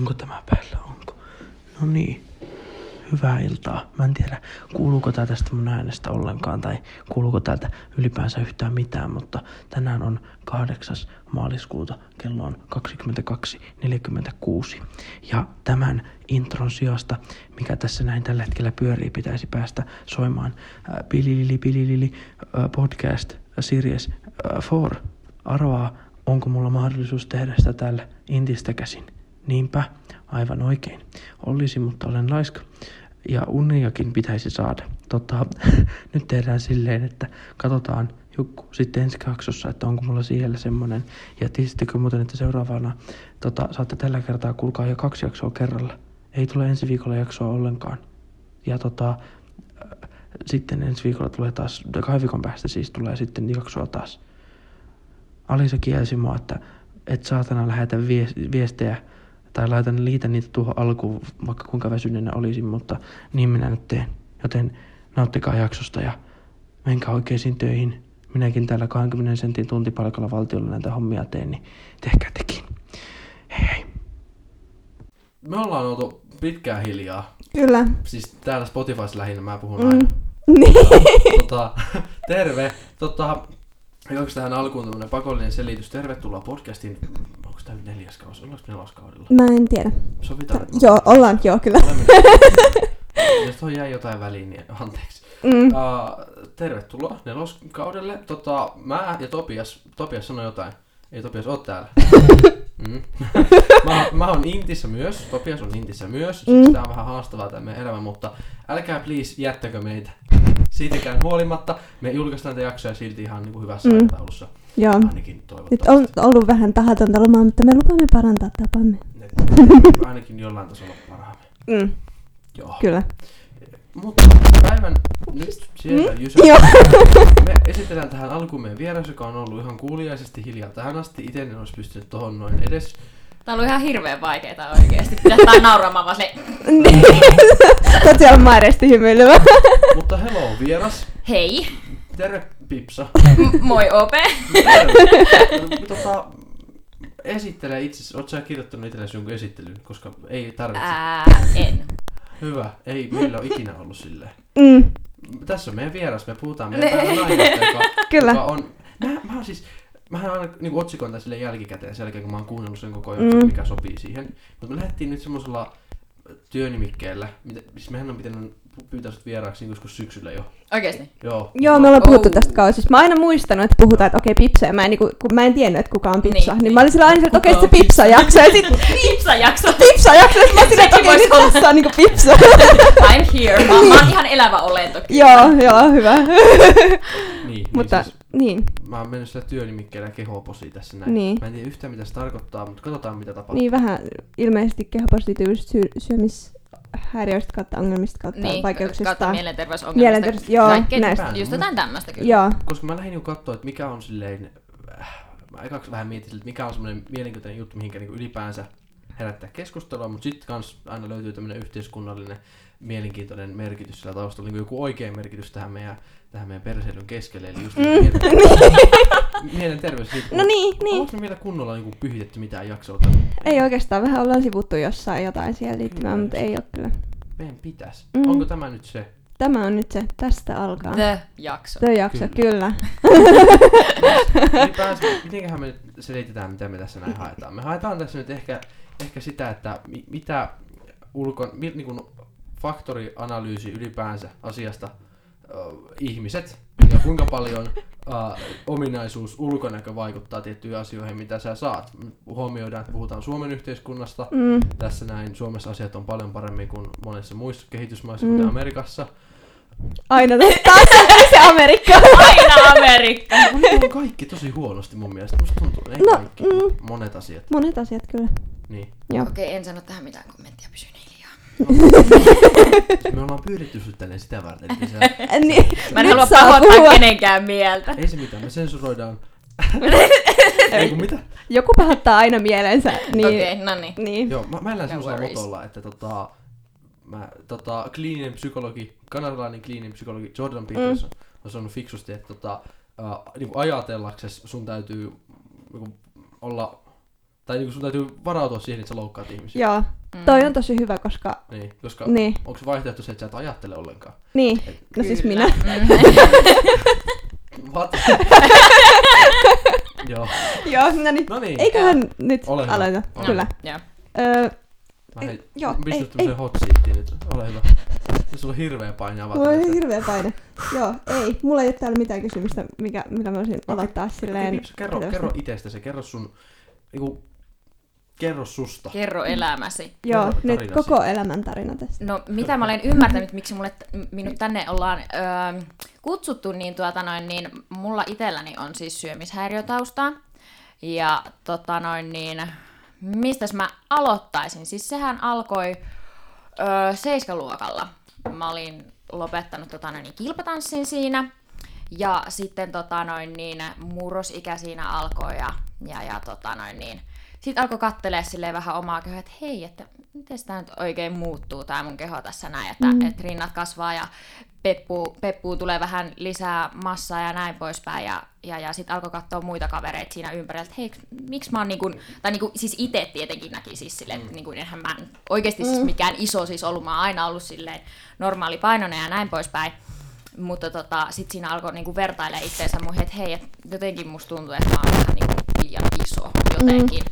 Onko tämä päällä? Onko? No niin. Hyvää iltaa. Mä en tiedä, kuuluuko tästä mun äänestä ollenkaan tai kuuluuko täältä ylipäänsä yhtään mitään, mutta tänään on 8. maaliskuuta, kello on 22.46. Ja tämän intron sijasta, mikä tässä näin tällä hetkellä pyörii, pitäisi päästä soimaan Pililili podcast series 4. Arvaa, onko mulla mahdollisuus tehdä sitä täällä Intistä käsin. Niinpä, aivan oikein. Olisi, mutta olen laiska. Ja uniakin pitäisi saada. Nyt tehdään silleen, että katsotaan joku sitten ensi jaksossa, että onko mulla siellä semmonen. Ja tiesittekö muuten, että seuraavana saatte tällä kertaa kuulkaa jo 2 jaksoa kerralla. Ei tule ensi viikolla jaksoa ollenkaan. Ja sitten ensi viikolla tulee taas, 2 viikon päästä siis tulee sitten jaksoa taas. Alisa kielsi mua, että et saatana lähetä viestejä tai liitä niitä tuohon alkuun, vaikka kuinka väsyneenä olisin, mutta niin minä nyt teen. Joten nauttikaa jaksosta ja menkää oikeisiin töihin. Minäkin täällä 20 sentin tuntipalkalla valtiolla näitä hommia teen, niin tehkää tekin. Hei hei. Me ollaan oltu pitkään hiljaa. Kyllä. Siis täällä Spotifyssa lähinnä, mä puhun aina. Terve. Onko tähän alkuun tämmönen pakollinen selitys? Tervetuloa podcastin. Onko tämä 4. kausi? Ollaanko 4. kaudella? Mä en tiedä. Sovitaan. Joo, ollaan jo kyllä. Jos tuohon jäi jotain väliin, niin anteeksi. Tervetuloa 4. kaudelle. Mä ja Topias sanoi jotain. Ei Topias ole täällä. Mä oon Intissä myös. Topias on Intissä myös. Siksi tää on vähän haastavaa tää meidän elämä, mutta älkää please jättäkö meitä. Siitäkään huolimatta, me julkaistaan näitä jaksoja silti ihan niin kuin hyvässä aikataulussa. Joo. Ainakin toivottavasti. Nyt on ollut vähän tahatonta lomaa, mutta me lupaamme parantaa tapamme. Ainakin jollain tasolla parhaamme. Joo. Kyllä. Mutta päivän nyt sieltä Me esitellään tähän alkuun meidän vieras, joka on ollut ihan kuulijaisesti hiljaa tähän asti. Itse en olisi pystynyt tohon noin edes. Tää on ollut ihan hirveen vaikeeta oikeesti. Pitää nauraamaan vaan se. Tää on siellä mairesti hymyilevä. Mutta hello vieras. Hei. Terve Pipsa. Moi Ope. Esittele itsesi. Oot sä kirjoittanut itsellesi jonkun esittelyn? Koska ei tarvitse. En. Hyvä. Ei meillä ole ikinä ollut silleen. Tässä on meidän vieras. Me puhutaan meidän naisesta, joka on... Mä oon siis... Mähän aina niin otsikoin tämän silleen jälkikäteen sen jälkeen, kun mä oon kuunnellut sen koko ajan, mikä sopii siihen. Mutta me lähdettiin nyt semmoisella työnimikkeellä. Siis mehän on pitänyt pyytää sut vieraaksi joskus syksyllä jo. Oikeesti? Joo, me ollaan puhuttu tästä kausista. Mä oon aina muistanut, että puhutaan, että okei Pipsa, ja mä en tiennyt, että kuka on Pipsa. Niin mä olin sillä aina, että okei se Pipsa-jakso, ja sit... Pipsa-jakso, ja sit mä sillä, että okei nyt tässä on niinku Pipsa. I'm here. Mä oon ihan elävä olento. Joo, hyvä. Mutta... Niin. Mä oon mennyt sillä työnimikkeellä kehoposia tässä näin. Niin. Mä en tiedä yhtään mitä se tarkoittaa, mutta katsotaan mitä tapahtuu. Niin vähän ilmeisesti kehopositiivisesta syömishäiriöistä kautta ongelmista kautta vaikeuksista. Niin, kautta mielenterveysongelmista. Joo, näistä. Just jotain tämmöistä kyllä. Joo. Koska mä lähdin jo katsoa, että mikä on silleen... Mä ekaksi vähän mietin, että mikä on semmoinen mielenkiintoinen juttu, mihinkä niinku ylipäänsä herättää keskustelua, mutta sitten kans aina löytyy tämmöinen yhteiskunnallinen mielenkiintoinen merkitys sillä taustalla, niin kuin joku oikea merkitys tähän meidän perseilyn keskelle, eli just mielenterveys. No niin. Onko me vielä kunnolla niin pyhitetty mitään jaksoa? Ei oikeastaan, vähän ollaan sivuttu jossain jotain siihen liittyvää, mutta ei ole kyllä. Meidän pitäisi. Onko tämä nyt se? Tämä on nyt se. Tästä alkaa. The jakso, kyllä. Mitenköhän me selitetään, mitä me tässä näin haetaan? Me haetaan tässä nyt ehkä sitä, että mitä niin faktorianalyysi ylipäänsä asiasta ihmiset ja kuinka paljon ominaisuus ulkonäkö vaikuttaa tiettyihin asioihin, mitä sä saat. Huomioidaan, että puhutaan Suomen yhteiskunnasta. Tässä näin Suomessa asiat on paljon paremmin kuin monessa muissa kehitysmaissa, kuten Amerikassa. Aina taas se Amerikka. Aina Amerikka. On kaikki tosi huonosti mun mielestä. Musta tuntuu, ei kaikki. Monet asiat. Monet asiat, kyllä. Niin. Okei, en sano tähän mitään kommenttia, pysyn hiljaa. Me ollaan pyydetty sut tänne sitä varten. Mä en halua pahoittaa kenenkään mieltä. Ei se mitään, me sensuroidaan. Eiku mitä? Joku pahoittaa aina mielensä. Okei, niin. Joo, mä elän semmoisella motolla, että kliininen psykologi, kanadalainen kliininen psykologi Jordan Peterson on sanonut fiksusti, että niin ajatellaksesi sun täytyy olla Tai niin sun täytyy varautua siihen, että sä loukkaat ihmisiä. Joo. Mm. Toi on tosi hyvä, koska... Niin, koska niin. Onko se vaihtoehto se, että sä et ajattele ollenkaan? Niin, et... no kyllä. Siis minä. What? Joo. Joo, no niin. Noniin. Eiköhän ja. Nyt aloita. Kyllä. Joo. Joo, ei. Tämmöiseen hot seatiin nyt. Ole hyvä. Sulla on hirveä paine avata. Mulla on hirveä paine. Joo, ei. Mulla ei ole täällä mitään kysymystä, mitä mä voisin aloittaa silleen. Kerro itsestäsi, kerro sun... Eiku, kerro susta. Kerro elämäsi. Joo, kerro nyt koko elämän tarina tästä. No, mitä mä olen ymmärtänyt, miksi minut tänne ollaan kutsuttu, niin, niin mulla itselläni on siis syömishäiriötaustaa. Ja mistäs mä aloittaisin? Siis sehän alkoi 7-luokalla. Mä olin lopettanut kilpatanssin siinä. Ja sitten murrosikä siinä alkoi ja sitten alkoi kattelee silleen vähän omaa kehoa, että hei, että miten tämä nyt oikein muuttuu, tämä mun keho tässä näin, että et rinnat kasvaa ja peppuun tulee vähän lisää massaa ja näin poispäin. Ja sitten alkoi katsoa muita kavereita siinä ympärillä, että hei, miksi mä oon niin kuin, tai niin kuin, siis itse tietenkin näki siis silleen, että niin kuin, enhän mä oikeasti siis mikään iso siis ollut, mä oon aina ollut silleen normaali painoinen ja näin poispäin. Mutta sitten siinä alkoi niinku vertailemaan itseensä muihin, että hei, et jotenkin musta tuntuu, että mä oon vähän niinku liian iso jotenkin.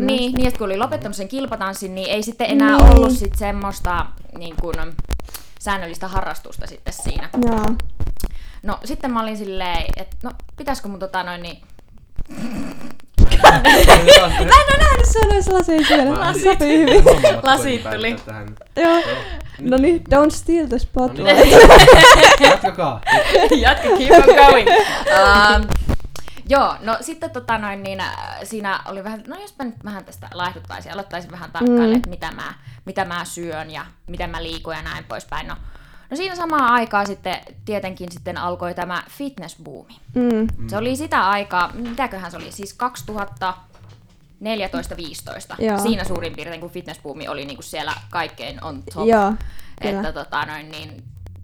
Niin, että kun oli lopettanut sen kilpatanssin, niin ei sitten enää ollut sit semmoista niinku, säännöllistä harrastusta sitten siinä. Jaa. No sitten mä olin silleen, että no pitäisikö mun mä en ole nähnyt sanoa sellaisia siellä. Lasit tuli hyvin. Lasit tuli. Joo. No niin, don't steal the spotlight. Jatkakaa. Keep on going. Joo, no sitten siinä oli vähän, no jospa nyt vähän tästä laihduttaisin, aloittaisin vähän tarkkailemaan, että mitä mä syön ja miten mä liikun ja näin poispäin. No siinä samaan aikaan tietenkin alkoi tämä fitness-buumi. Se oli sitä aikaa, mitäköhän se oli, siis 2014-15. Siinä suurin piirtein, kun fitness-buumi oli niin kuin siellä kaikkein on top. Joo, että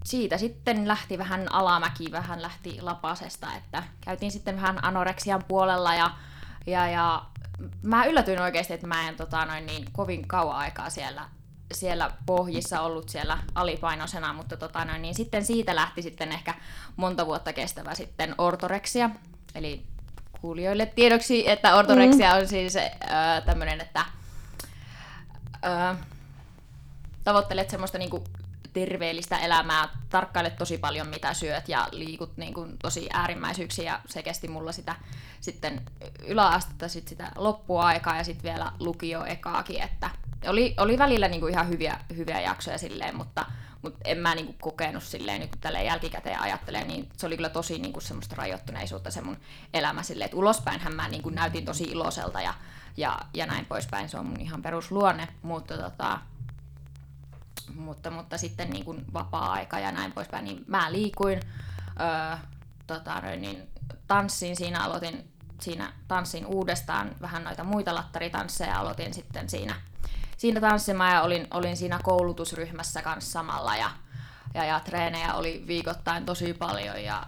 siitä sitten lähti vähän alamäki, vähän lähti lapasesta, että käytiin sitten vähän anoreksian puolella ja mä yllätyin oikeasti, että mä en kovin kauan aikaa siellä pohjissa ollut siellä alipainoisena, mutta niin sitten siitä lähti sitten ehkä monta vuotta kestävä sitten ortoreksia. Eli kuulijoille tiedoksi, että ortoreksia on siis tämmöinen, että tavoittelet semmoista niinku terveellistä elämää, tarkkailet tosi paljon mitä syöt ja liikut niinku tosi äärimmäisyyksiä, ja se kesti mulla sitä sitten yläastetta, sit sitä loppuaikaa ja sitten vielä lukioekaakin, että oli välillä niinku ihan hyviä jaksoja silleen, mutta en mä niinku kokenut silleen, nyt kun tälleen jälkikäteen ajattelee, niin se oli kyllä tosi niinku semmoista rajoittuneisuutta se mun elämä silleen, että ulospäinhän mä niinku näytin tosi iloiselta ja näin poispäin, se on mun ihan perusluonne, mutta sitten niinku vapaa-aika ja näin poispäin, niin mä liikuin, niin tanssin, siinä tanssin uudestaan vähän noita muita lattaritansseja, aloitin sitten siinä tanssimaan ja olin siinä koulutusryhmässä kanssa samalla ja treenejä oli viikoittain tosi paljon ja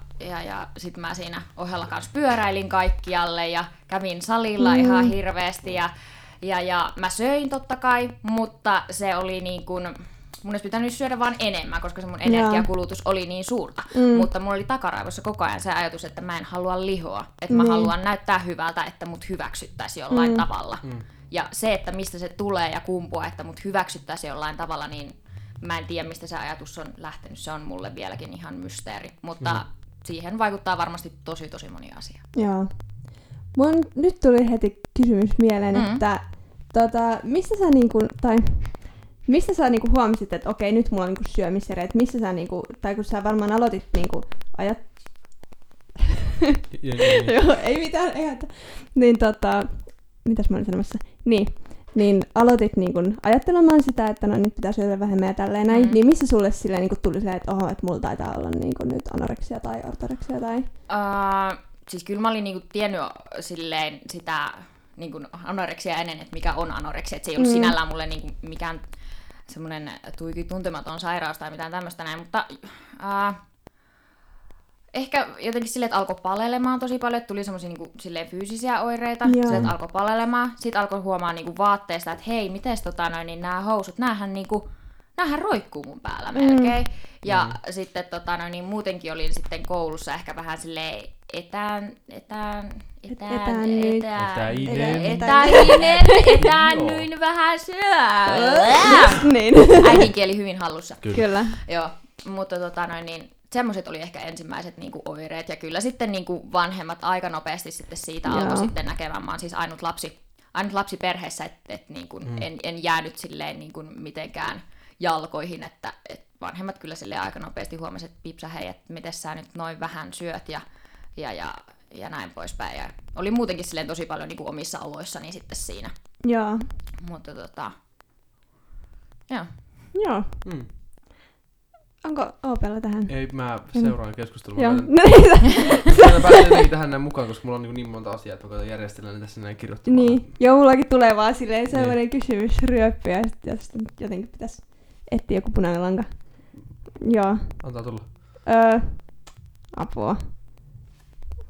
sit mä siinä ohella kanssa pyöräilin kaikkialle ja kävin salilla ihan hirveästi ja mä söin totta kai, mutta se oli niin kuin mun olisi pitänyt syödä vaan enemmän, koska se mun energiakulutus oli niin suurta. Mutta mulla oli takaraivossa koko ajan se ajatus, että mä en halua lihoa. Että mä haluan näyttää hyvältä, että mut hyväksyttäisi jollain tavalla. Ja se, että mistä se tulee ja kumpuaa, että mut hyväksyttäisi jollain tavalla, niin mä en tiedä, mistä se ajatus on lähtenyt. Se on mulle vieläkin ihan mysteeri. Mutta siihen vaikuttaa varmasti tosi moni asia. Joo. Nyt tuli heti kysymys mieleen, että mistä sä mistä sä niinku huomasit, että okei, nyt mulla on niinku syömisjärje, että missä sä niinku, tai kun sä varmaan aloitit niinku ajat... Joo, ei mitään, ei ajatella. Niin mitäs mä olin sanomassa? Niin aloitit niinku ajattelemaan sitä, että no nyt pitää syödä vähemmän ja tälleen näin, niin missä sulle silleen niinku tuli silleen, että oho, että mulla taitaa olla niinku nyt anoreksia tai ortoreksia tai... Siis kyllä mä olin niinku tiennyt silleen sitä niinku anoreksia ennen, että mikä on anoreksia, että se ei ollut sinällään mulle niinku mikään... semmoinen tuiki tuntematon sairaus tai mitään tämmöistä näin, mutta Ehkä jotenkin silleen, että alkoi palelemaan tosi paljon, että tuli semmoisia niinku, silleen fyysisiä oireita, silleen, että alkoi palelemaan. Sitten alkoi huomaa niinku, vaatteista, että hei, mites niin nämä housut, näähän roikkuu mun päällä melkein. Ja sitten niin muutenkin olin sitten koulussa ehkä vähän silleen etäänyin vähän syöä. Niin. Äidinkieli hyvin hallussa. Kyllä. Joo, mutta niin semmoiset oli ehkä ensimmäiset niinku oireet ja kyllä sitten niinku vanhemmat aika nopeasti sitten siitä alkoi sitten näkemään. Mä oon siis ainut lapsi perheessä, että niinku en jäänyt silleen niinku mitenkään jalkoihin, että vanhemmat kyllä silleen aika nopeasti huomasivat, että Pipsa, hei, että miten sä nyt noin vähän syöt ja näin poispäin. Ja oli muutenkin silleen tosi paljon niin kuin omissa oloissani sitten siinä. Joo. Mutta joo. Joo. Mm. Onko Oopella tähän? Ei, mä seuraan keskustelua. Joo. No niin. Pääsen tähän näin mukaan, koska mulla on niin monta asiaa, että mä koitan järjestellä ne tässä näin kirjoittamalla. Niin. Joo, mullakin tulee vaan silleen sellainen kysymys ryöppyä, josta jotenkin pitäisi etsiä joku punainen lanka. Joo. Antaa tulla. Apua.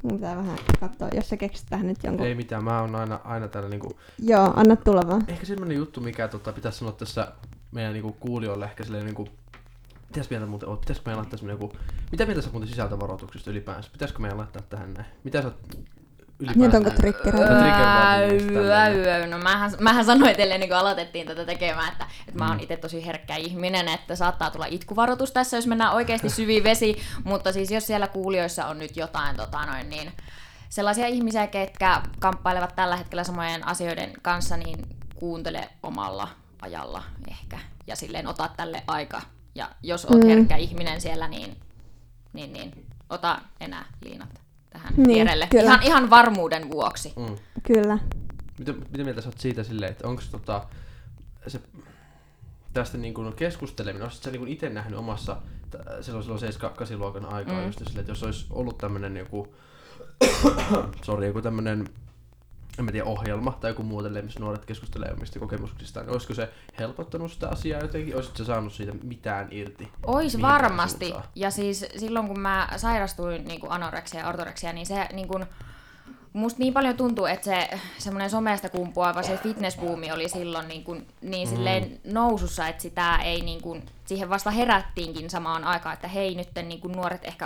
Mun pitää vähän katsoa, jos sä keksit tähän nyt jonkun. Ei mitään, mä oon aina täällä niinku... Joo, anna tulla vaan. Ehkä semmonen juttu, mikä pitäis sanoa tässä meidän niinku kuulijoille ehkä silleen niinku... Mitäs mieltä muuten oot? Pitäisikö meidän laittaa semmonen joku... Mitä mieltä sä muuten sisältövaroituksista ylipäänsä? Pitäisikö meidän laittaa tähän näin? Mitä sä oot ylipäänsä... Nyt onko trigger-vaatimusta? No mähän sanoin teille niin kun aloitettiin tätä tekemään, että mä oon itse tosi herkkä ihminen, että saattaa tulla itkuvaroitus tässä, jos mennään oikeasti syviin vesiin. Mutta siis jos siellä kuulijoissa on nyt jotain niin sellaisia ihmisiä, ketkä kamppailevat tällä hetkellä samojen asioiden kanssa, niin kuuntele omalla ajalla ehkä. Ja silleen ota tälle aika. Ja jos olet herkkä ihminen siellä, niin ota enää liinat tähän vierelle. Ihan varmuuden vuoksi. Mm. Kyllä. Mitä mieltä sä oot siitä silleen, että onko se tästä niinku keskusteleminen, olisitko sä niinku itse nähnyt omassa silloin 7-8 luokan aikaa, just silleen, että jos olisi ollut tämmönen joku tämmönen ohjelma tai joku muu tälleen, missä nuoret keskustelee omista kokemuksistaan. Niin olisiko se helpottanut sitä asiaa jotenkin? Olisitko sä saanut siitä mitään irti? Ois varmasti. Suuntaan? Ja siis silloin kun mä sairastuin niin kuin anoreksia ja ortoreksia, niin se niin kuin, musta niin paljon tuntuu, että se semmoinen somesta kumpuava se fitnessbuumi oli silloin niin, kuin, niin silleen nousussa, että sitä ei niin kuin, siihen vasta herättiinkin samaan aikaan, että hei nyt niin kuin nuoret ehkä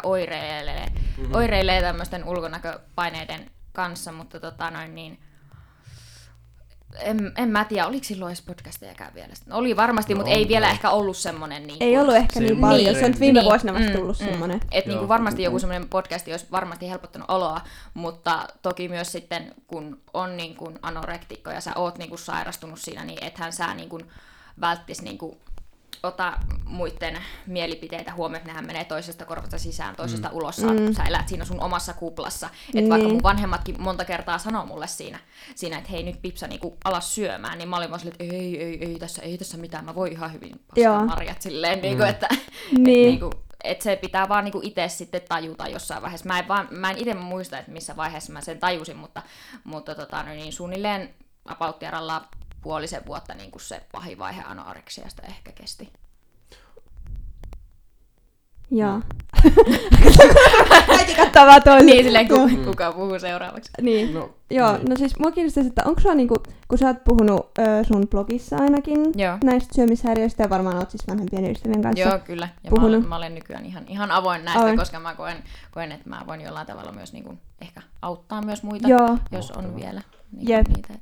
oireilee tämmöisten ulkonäköpaineiden kanssa, mutta niin en mä tiedä, oliko silloin edes podcastejakään vielä. Oli varmasti, no, mutta ei vielä ehkä ollut semmoinen. Niin ei ollut ehkä niin paljon, niin, se on viime vuosina vasta tullut semmoinen. Että niin varmasti joku semmoinen podcast olisi varmasti helpottanut oloa, mutta toki myös sitten, kun on niin kuin anorektikko ja sä oot niin kuin sairastunut siinä, niin ethän sä niin kuin välttisi niin kuin ota muiden mielipiteitä huomioon, että nehän menee toisesta korvasta sisään, toisesta ulos. Sä elät siinä sun omassa kuplassa. Et vaikka mun vanhemmatkin monta kertaa sanoo mulle siinä että hei nyt Pipsa niinku alas syömään, niin mä olin vaan silleen, että ei tässä mitään, mä voin ihan hyvin pastaa marjat silleen, niinku, että että se pitää vaan niinku itse sitten tajuta jossain vaiheessa. Mä en itse muista, että missä vaiheessa mä sen tajusin, mutta niin suunnilleen apauttiaralla puolisen vuotta niin kuin se pahin vaihe anoreksiasta ehkä kesti. Joo. Kaikki kattaa vaan toinen. Niin, silleen kuka puhuu seuraavaksi. Niin. No, joo, niin. No siis mua kiinnostaisi, että onko sua niinku, kun sä oot puhunut sun blogissa ainakin näistä syömishäiriöistä ja varmaan oot siis vanhempien ystävien kanssa. Joo, kyllä. Ja mä olen nykyään ihan avoin näistä, koska mä koen, että mä voin jollain tavalla myös niinku ehkä auttaa myös muita, jos on vielä niitä.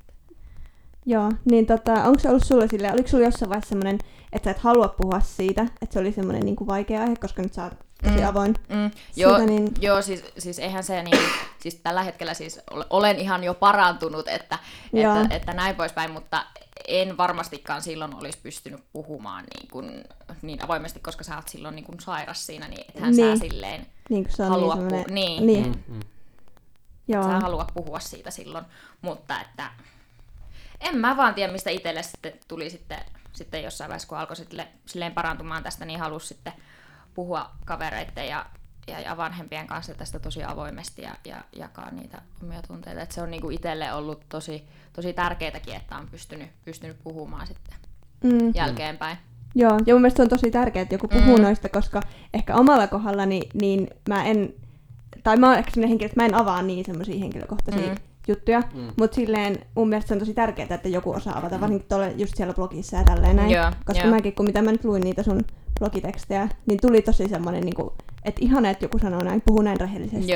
Joo, niin onko se ollut sulla silleen, oliko sulla jossain vaiheessa semmoinen, että sä et halua puhua siitä, että se oli semmoinen niinku vaikea aihe, koska nyt sä oot tosi avoin. Joo, siis eihän se niin, siis tällä hetkellä siis olen ihan jo parantunut, että näin poispäin, mutta en varmastikaan silloin olisi pystynyt puhumaan niin avoimesti, koska sä oot silloin niin sairas siinä, niin ethän sä silleen halua puhua. Sä halua puhua siitä silloin, mutta että... En mä vaan tiedä, mistä itselle sitten tuli sitten jossain vaiheessa, kun alkoi silleen parantumaan tästä, niin halusi sitten puhua kavereiden ja vanhempien kanssa tästä tosi avoimesti ja jakaa niitä omia tunteita. Et se on niinku itselle ollut tosi, tosi tärkeätäkin, että on pystynyt puhumaan sitten jälkeenpäin. Joo, ja mun mielestä on tosi tärkeää, että joku puhuu noista, koska ehkä omalla kohdallani niin mä en... tai mä oon ehkä sellainen henkilö, että mä en avaa niin semmoisia henkilökohtaisia juttuja, mutta silleen mun mielestä se on tosi tärkeää, että joku osaa avata, varsinkin tuolle just siellä blogissa ja tälleen näin, koska mäkin, kun mitä mä nyt luin niitä sun blogitekstejä, niin tuli tosi semmoinen, niin kuin, että ihana, että joku sanoo näin, puhuu näin rehellisesti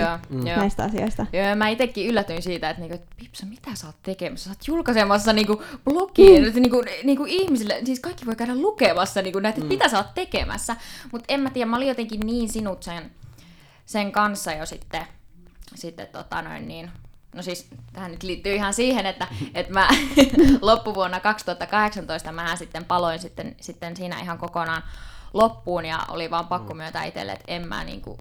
näistä asioista. Joo, mä itekin yllätyin siitä, että niinku, Pipsa, mitä sä oot tekemässä? Sä oot julkaisemassa niinku, blogia, niinku ihmisille, siis kaikki voi käydä lukemassa niinku, näitä, että mitä sä oot tekemässä. Mutta en mä tiedä, mä olin jotenkin niin sinut sen kanssa jo sitten no siis tähän nyt liittyy ihan siihen, että mä loppuvuonna 2018 mähän sitten paloin sitten siinä ihan kokonaan loppuun ja oli vaan pakko myöntää itselle, että en mä niinku,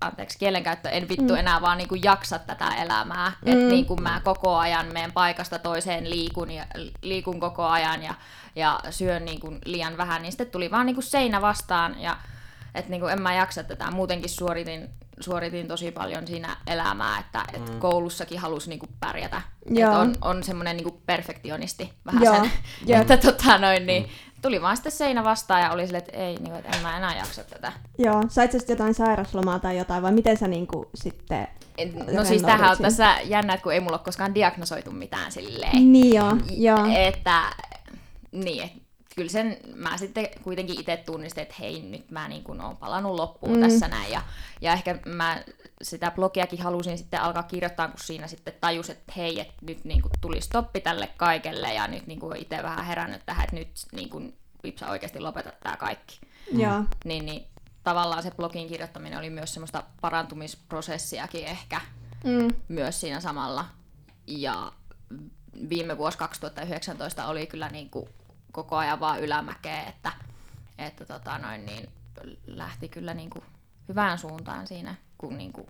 anteeksi kielenkäyttö, en vittu enää vaan niinku jaksa tätä elämää, että niinku mä koko ajan menen paikasta toiseen, liikun koko ajan ja syön niinku liian vähän, niin sitten tuli vaan niinku seinä vastaan ja että niinku en mä jaksa tätä, muutenkin suoritin tosi paljon siinä elämää, että koulussakin halusi niinku pärjätä. Että on semmoinen niinku perfektionisti vähän sen. Että tuli vaan sitten seinä vastaan ja oli silleen, että ei, niin, että en mä enää jaksa tätä. Joo, sait sä sitten jotain sairaslomaa tai jotain, vai miten sä niinku sitten... No siis tämähän on tässä jännä, että kun ei mulla ole koskaan diagnosoitu mitään silleen. Niin joo. Että, niin, kyllä sen mä sitten kuitenkin itse tunnistin, että hei, nyt mä niin kuin oon palannut loppuun tässä näin. Ja ehkä mä sitä blogiakin halusin sitten alkaa kirjoittaa, kun siinä sitten tajusin, että hei, että nyt niin kuin tuli stoppi tälle kaikelle. Ja nyt niin kuin olen itse vähän herännyt tähän, että nyt niin kuin Pipsa oikeasti lopetat tää kaikki. Niin tavallaan se blogin kirjoittaminen oli myös semmoista parantumisprosessiakin ehkä myös siinä samalla. Ja viime vuosi 2019 oli kyllä niin kuin koko ajan vaan ylämäkeä, että niin lähti kyllä niinku hyvään suuntaan siinä, kun niinku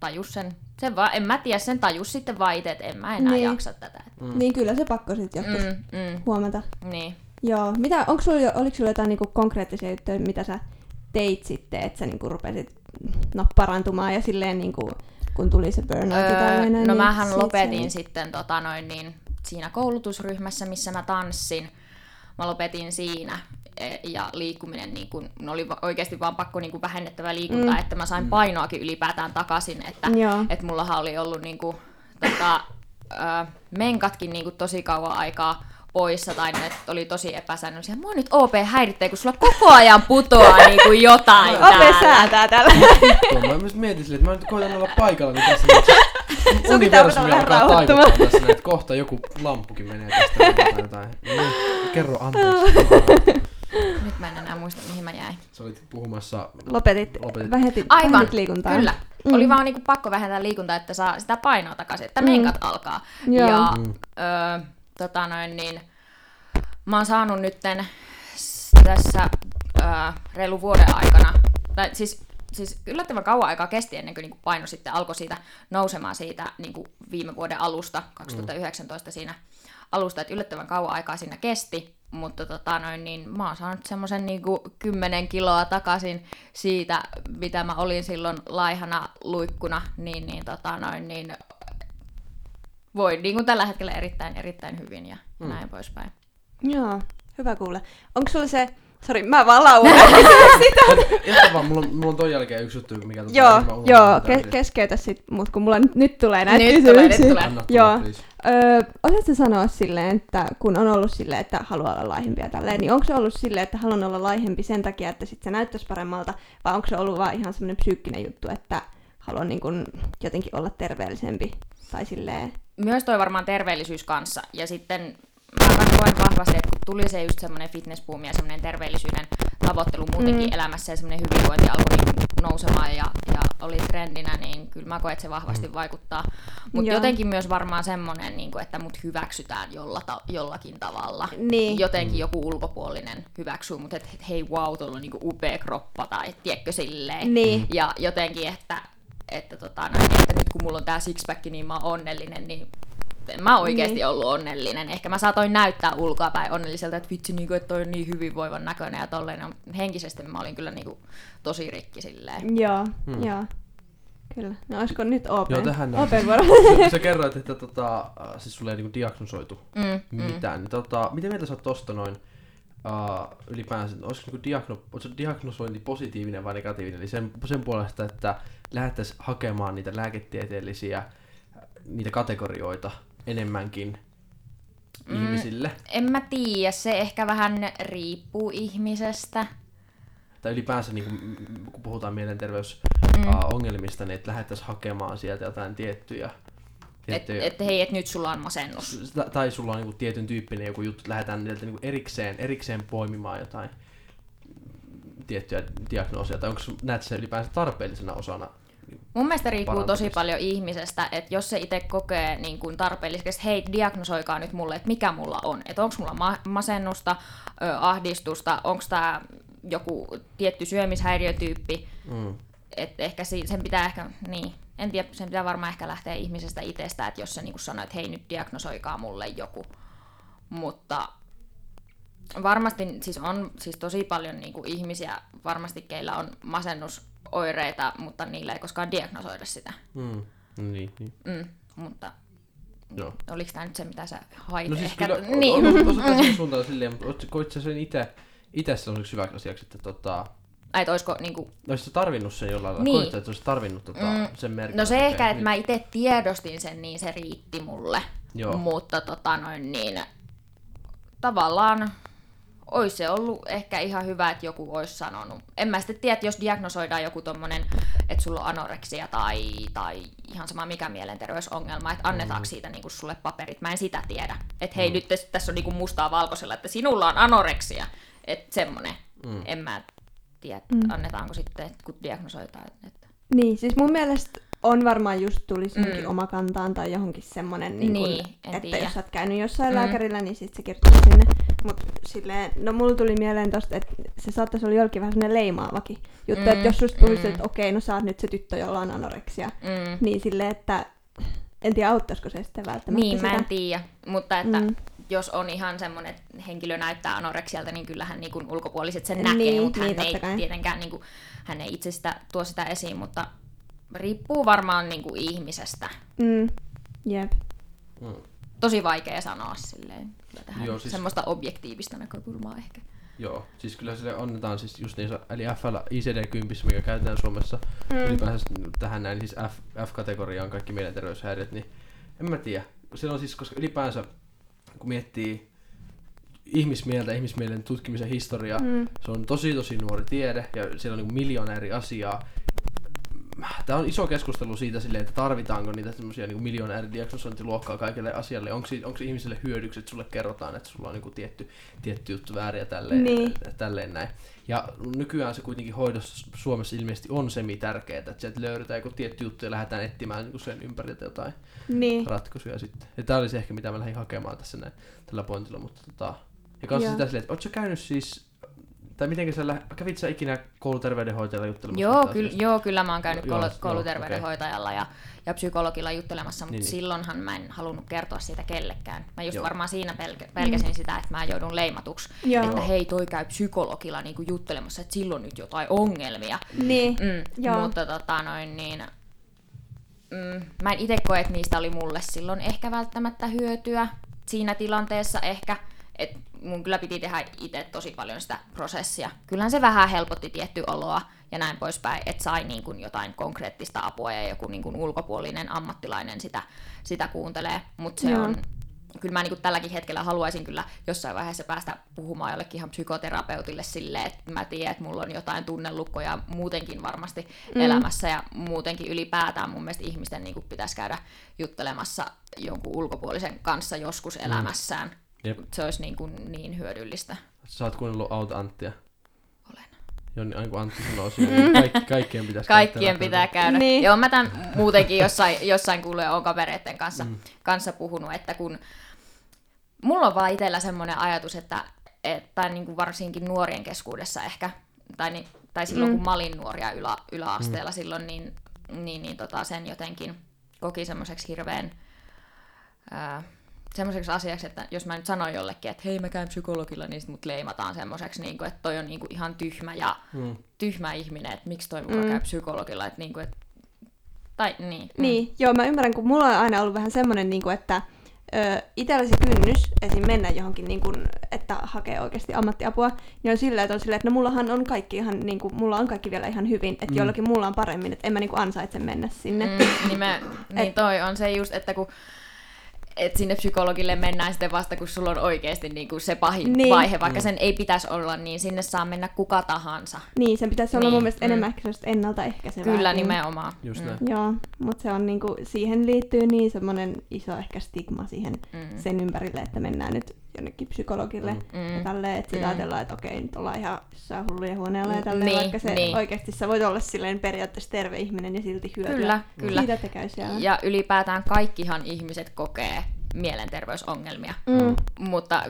tajus sen vaan, en mä tiedä, sen tajus sitten vaan itse, että en mä enää jaksa tätä. Niin kyllä se pakko sitten joskus huomata. Niin. Joo, mitä, oliko sulla jotain niinku konkreettisia juttuja, mitä sä teit sitten, että sä niinku rupesit parantumaan ja silleen niinku, kun tuli se burnout tai näin? No mähän lopetin sitten siinä koulutusryhmässä, missä mä tanssin. Mä lopetin siinä ja liikkuminen, niin kun, no oli oikeasti vaan pakko niin kun vähennettävä liikuntaa, että mä sain painoakin ylipäätään takaisin. Että mullahan oli ollut niin kun, menkatkin niin kun tosi kauan aikaa poissa tai ne oli tosi epäsäännöllisiä. Mua nyt OP häirittää, kun sulla koko ajan putoaa niin kun jotain täällä. OP säätää tällä. Mä myös mietin silleen, että mä nyt koitan olla paikalla, niin tässä universumi alkaa taivuttaa tässä, että kohta joku lamppukin menee tästä jotain. Kerro anteeksi. Nyt mä en enää muista, mihin mä jäin. Sä olit puhumassa... Lopetit. Aivan, liikuntaa. Kyllä. Oli vaan niinku pakko vähentää liikuntaa, että saa sitä painoa takaisin, että menkat alkaa. Ja mä oon saanut nytten tässä reilu vuoden aikana, tai siis yllättävän kauan aikaa kesti ennen kuin niinku paino sitten alkoi siitä nousemaan siitä niinku viime vuoden alusta, 2019 siinä alusta, että yllättävän kauan aikaa siinä kesti, mutta niin mä oon saanut semmoisen niinku 10 kiloa takaisin siitä, mitä mä olin silloin laihana luikkuna, niin voi niinku tällä hetkellä erittäin hyvin ja näin poispäin. Joo, hyvä kuulla. Onko sulla se... Sori, mä vaan laulan sitä. Jätä vaan, mulla on ton jälkeen yksi juttu, mikä tuossa... Joo, keskeytä sit mut, kun mulla nyt tulee näitä kysymyksiä. Joo. Osaatko sanoa silleen, että kun on ollut silleen, että haluaa olla laihempi ja tälleen, niin onko se ollut silleen, että haluan olla laihempi sen takia, että sit se näyttäisi paremmalta, vai onko se ollut vaan ihan semmoinen psyykkinen juttu, että haluan niin kun jotenkin olla terveellisempi tai silleen? Myös toi varmaan terveellisyys kanssa, ja sitten... Mä koen vahvasti, että kun tuli se just semmoinen fitnessboomi ja semmoinen terveellisyyden tavoittelu muutenkin elämässä ja semmoinen hyvinvointi alkoi niin nousemaan ja oli trendinä, niin kyllä mä koen, että se vahvasti vaikuttaa. Mutta jotenkin myös varmaan semmoinen, niin kuin, että mut hyväksytään jollakin tavalla. Niin. Jotenkin joku ulkopuolinen hyväksyy, mutta et hei wow, tuolla on niin kuin upea kroppa tai tiedätkö silleen. Niin. Ja jotenkin, että nyt kun mulla on tää sixpack, niin mä oon onnellinen, niin mä oon oikeesti ollut onnellinen. Ehkä mä saatoin näyttää ulkoapäin onnelliselta, että vitsi, niin kuin, että toi on niin hyvinvoivan näköinen ja tolleen. No, henkisesti mä olin kyllä niin kuin, tosi rikki silleen. Joo. Kyllä. No olisiko nyt open? Joo, sä kerroit, että siis sulle ei niin kuin diagnosoitu mitään. Miten mieltä sä oot tosta noin? ylipäänsä, olisiko niin diagnosointi positiivinen vai negatiivinen, eli sen puolesta, että lähdettäisiin hakemaan niitä lääketieteellisiä niitä kategorioita enemmänkin ihmisille. En mä tiedä, se ehkä vähän riippuu ihmisestä. Tai ylipäänsä, niin kun puhutaan mielenterveysongelmista, niin että lähdettäisiin hakemaan sieltä jotain tiettyjä... Että hei, et nyt sulla on masennus. Tai sulla on niinku tietyn tyyppinen joku juttu, että lähdetään niiltä niinku erikseen poimimaan jotain tiettyjä diagnooseja. Tai onko näet se ylipäänsä tarpeellisena osana? Mun mielestä riippuu tosi paljon ihmisestä, että jos se itse kokee niin kuin tarpeelliseksi, hei, diagnosoikaa nyt mulle, että mikä mulla on. Että onko mulla masennusta, ahdistusta, onko tää joku tietty syömishäiriötyyppi. Että ehkä sen pitää niin. En tiedä, sen pitää varmaan ehkä lähteä ihmisestä itsestä, että jos sä niin sanoo, että hei, nyt diagnosoikaa mulle joku. Mutta varmasti siis on siis tosi paljon niin kuin ihmisiä, varmasti keillä on masennusoireita, mutta niillä ei koskaan diagnosoida sitä. Niin. Mutta joo. Oliko tämä nyt se, mitä sä hait? No siis ehkä... kyllä, niin. Osataan sen suuntaan silleen, mutta koit sä sen itse sellaiseksi hyväksi asiaksi, että että olisiko niinku... Olisitko tarvinnut sen jollain lailla? Niin. Koittaa, että olisit tarvinnut sen merkitystä. No se ehkä, että mä itse tiedostin sen, niin se riitti mulle. Joo. Mutta tavallaan olisi se ollut ehkä ihan hyvä, että joku olisi sanonut. En mä sitten tiedä, että jos diagnosoidaan joku tommonen, että sulla on anoreksia tai ihan sama mikä mielenterveysongelma, että annetaanko siitä niinku sulle paperit, mä en sitä tiedä. Että hei, nyt tässä on niinku mustaa valkoisella, että sinulla on anoreksia. Että semmonen. En mä... annetaanko sitten, kun diagnosoitaan. Niin, siis mun mielestä on varmaan just tulisi johonkin omakantaan tai johonkin semmonen, että jos sä oot käynyt jossain lääkärillä, niin sit se kirjoittaa sinne. Mut silleen, no mulla tuli mieleen tosta, että se saattaisi olla jollekin vähän semmonen leimaavakin juttu, että jos susta tulisi, että okei, no sä oot nyt se tyttö, jolla on anoreksia, niin silleen, että en tiedä auttaisiko se sitten välttämättä niin, sitä. Mä en tiedä, mutta että... Jos on ihan semmoinen, että henkilö näyttää anoreksialta, niin kyllähän niin kuin ulkopuoliset sen näkee, mutta hän ei tietenkään niin kuin, hän ei itse tuo sitä esiin, mutta riippuu varmaan niin kuin ihmisestä. Jep. Tosi vaikea sanoa silleen, joo, siis... semmoista objektiivista näkökulmaa ehkä. Joo, siis kyllä sille annetaan siis just niissä, eli FL ICD-10, mikä käytetään Suomessa, ylipäänsä tähän näin, siis F-kategoriaan kaikki mielenterveyshäiriöt, niin en mä tiedä. Silloin siis, koska ylipäänsä kun miettii ihmismieltä, ihmismielen tutkimisen historiaa, se on tosi nuori tiede ja siellä on niin kuin miljoona eri asiaa. Tämä on iso keskustelu siitä, että tarvitaanko niitä semmoisia niin kuin miljoona eri diagnosointiluokkaa kaikille asialle. Onko ihmisille hyödyksi, että sulle kerrotaan, että sulla on niin kuin tietty juttu väärin ja tälleen näin. Ja nykyään se kuitenkin hoidossa Suomessa ilmeisesti on semi-tärkeää, että sieltä löydetään joku tietty juttu ja lähdetään etsimään niin kuin sen ympäriltä jotain ratkaisuja sitten. Ja tämä olisi ehkä mitä mä lähdin hakemaan tässä tällä pointilla, mutta ja kanssa sitä silleen, että ootko sä käynyt siis... Tai mitenkä kävit sä ikinä kouluterveydenhoitajalla juttelemassa? Kyllä mä oon käynyt kouluterveydenhoitajalla ja psykologilla juttelemassa, mutta silloinhan mä en halunnut kertoa siitä kellekään. Mä just varmaan siinä pelkäsin sitä, että mä joudun leimatuksi, että hei, toi käy psykologilla niinku juttelemassa, että silloin nyt jotain ongelmia. Niin. Mutta mä en itse koe, että niistä oli mulle silloin ehkä välttämättä hyötyä siinä tilanteessa ehkä. Et mun kyllä piti tehdä itse tosi paljon sitä prosessia. Kyllähän se vähän helpotti tiettyä oloa ja näin poispäin, että sai niin kun jotain konkreettista apua ja joku niin kun ulkopuolinen ammattilainen sitä kuuntelee. Mutta se on, kyllä mä niin kun tälläkin hetkellä haluaisin kyllä jossain vaiheessa päästä puhumaan jollekin ihan psykoterapeutille silleen, että mä tiedän, että mulla on jotain tunnelukkoja muutenkin varmasti elämässä ja muutenkin ylipäätään mun mielestä ihmisten niin kun pitäisi käydä juttelemassa jonkun ulkopuolisen kanssa joskus elämässään. Jep. Se olisi niin hyödyllistä. Sä oot kuunnellut Auta Anttia? Olen. Joo, niin aina kun Antti sanoo siinä, niin kaikkien pitäisi käydä. Niin. Joo, mä tämän muutenkin jossain kuullut ja oon kavereiden kanssa puhunut, että kun mulla on vaan itsellä semmoinen ajatus, että niin kuin varsinkin nuorien keskuudessa ehkä, tai silloin kun mä olin nuoria yläasteella silloin, niin sen jotenkin koki semmoiseksi hirveän... semmoiseksi asiaksi, että jos mä nyt sanon jollekin, että hei, mä käyn psykologilla, niin sit mut leimataan semmoiseksi, niin kuin, että toi on niin kuin ihan tyhmä ja tyhmä ihminen, että miksi toi muka käy psykologilla, että niin kuin, että... Tai niin. Niin, joo, mä ymmärrän, kun mulla on aina ollut vähän semmoinen, niin kuin, että itsellä se kynnys esim. Mennä johonkin, niin kun, että hakee oikeasti ammattiapua, niin on silleen, että no mullahan on kaikki ihan, niin kun, mulla on kaikki vielä ihan hyvin, että jollakin mulla on paremmin, että en mä niin kun ansaitse mennä sinne. Niin toi on se just, että kun et sinne psykologille mennään sitten vasta, kun sulla on oikeasti niinku se pahin vaihe, vaikka sen ei pitäisi olla, niin sinne saa mennä kuka tahansa. Niin, sen pitäisi olla mun mielestä enemmän ennaltaehkäisevää. Kyllä, nimenomaan. Just näin. Joo, mutta se on niinku, siihen liittyy niin semmoinen iso ehkä stigma siihen sen ympärille, että mennään nyt jonnekin psykologille ja tälleen, että sitä ajatellaan, että okei, nyt ollaan ihan jossain hullujen huoneella ja tälleen, vaikka se oikeasti sä voit olla silleen periaatteessa terve ihminen ja silti hyötyä. Kyllä. Siitä te käy siellä. Ja ylipäätään kaikkihan ihmiset kokee mielenterveysongelmia, mutta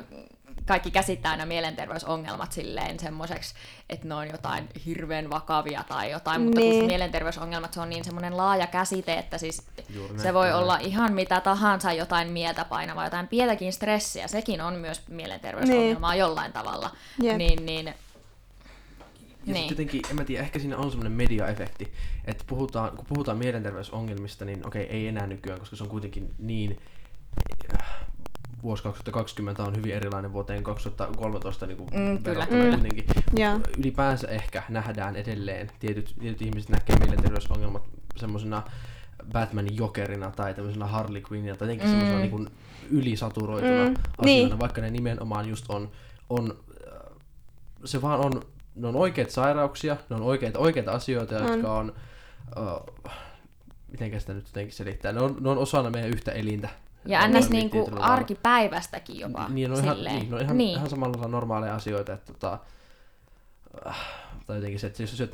kaikki käsittää nämä mielenterveysongelmat silleen semmoiseksi, että ne on jotain hirveän vakavia tai jotain, mutta kun mielenterveysongelmat, se on niin semmoinen laaja käsite, että siis se voi olla ihan mitä tahansa, jotain mieltä painavaa, jotain pientäkin stressiä, sekin on myös mielenterveysongelmaa jollain tavalla. Ja sitten jotenkin, en mä tiedä, ehkä siinä on semmoinen mediaefekti, että kun puhutaan mielenterveysongelmista, niin okei, ei enää nykyään, koska se on kuitenkin niin vuosi 2020 on hyvin erilainen vuoteen 2013 niin kuin verrattuna kuitenkin. Ylipäänsä ehkä nähdään edelleen, tietyt ihmiset näkee mielenterveysongelmat semmoisena Batman Jokerina tai tämmöisenä Harley Quinnina tai jotenkin semmoisena niin kuin ylisaturoituna asioina, vaikka ne nimenomaan just on se vaan on, ne on oikeat sairauksia, ne on oikeita asioita, jotka on mitenkä sitä nyt jotenkin selittää, ne on osana meidän yhtä elintä. Ja ns. Niinku arkipäivästäkin jopa. Ne on ihan samalla normaaleja asioita. Että, tai jotenkin se, että jos syöt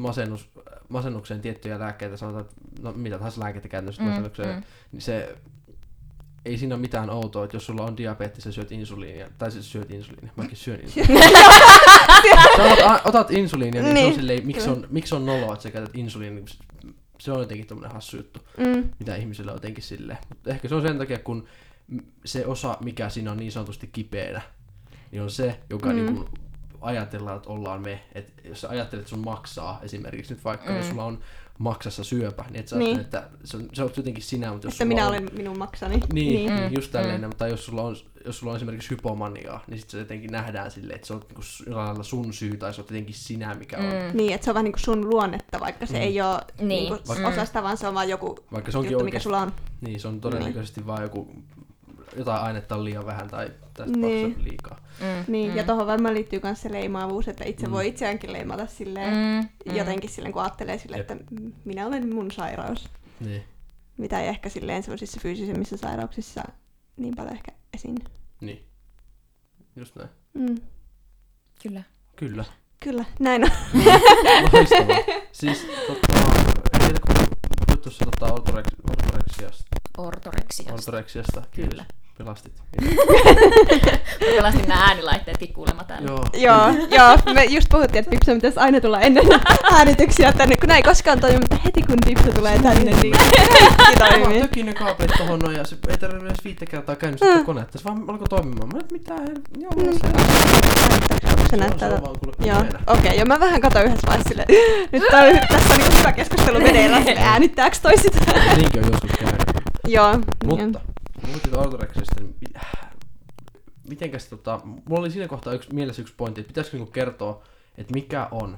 masennukseen tiettyjä lääkkeitä, sanotaan, että no mitä tahansa lääkettä käytännössä masennukseen, niin se ei siinä ole mitään outoa, että jos sulla on diabetes ja syöt insuliinia, tai siis syöt insuliinia, mäkin syön insuliinia. Otat insuliinia, niin se on silleen, miksi on noloa, että sä käytät insuliinia. Se on jotenkin tommonen hassu juttu, mitä ihmisillä on jotenkin silleen. Mutta ehkä se on sen takia, kun se osa, mikä siinä on niin sanotusti kipeänä, niin on se, joka niin ajatellaan, että ollaan me. Et jos sä ajattelet, että sun maksaa esimerkiksi nyt vaikka, jos sulla on maksassa syöpä, niin et sä ajattelet, että se on jotenkin sinä. Mutta jos että minä olen minun maksani. Niin, just tälleen. Tai jos sulla on esimerkiksi hypomaniaa, niin sit se jotenkin nähdään silleen, että se on jollain lailla sun syy tai se on jotenkin sinä, mikä on. Niin, että se on vähän niin kuin sun luonnetta, vaikka se ei ole niin osasta, vaan se on vaan joku juttu, mikä sulla on. Niin, se on todennäköisesti vaan jotain ainetta on liian vähän tai tästä paksusta liikaa. Ja tuohon varmaan liittyy myös se leimaavuus, että itse voi itseäänkin leimata silleen, jotenkin silleen, kun ajattelee silleen, että minä olen mun sairaus. Niin. Mitä ei ehkä silleen sellaisissa fyysisemmissä sairauksissa niin paljon ehkä esiin. Niin. Just näin. Kyllä, näin on. Loistavaa. Siis kun tuossa ortoreksiasta. Kyllä. Pelastit. Pelastin nämä äänilaitteetkin kuulemma täällä. Joo, me just puhuttiin, että Pipsa pitäisi aina tulla ennen äänityksiä tänne, kun näin koskaan toimii, mutta heti kun Pipsa tulee tänne, niin kaikki toimii. Toki ne kaapelit tohon noin, ja se ei tarvitse edes 5 kertaa käynyt sitä konetta, se vaan alkoi toimimaan. Mä en mitään, joo, se näyttää. Okei, mä vähän katsoin yhdessä vaiheessa silleen, nyt tässä on niinku hyvä keskustelu meneillä, silleen äänittääks toi sitä. Niinkin on joskus käynyt. Joo. Mutta puhuttiin ortoreksista, niin mitenkäs mulla oli siinä kohtaa mielessä yksi pointti, että pitäisikö niinku kertoa, että mikä on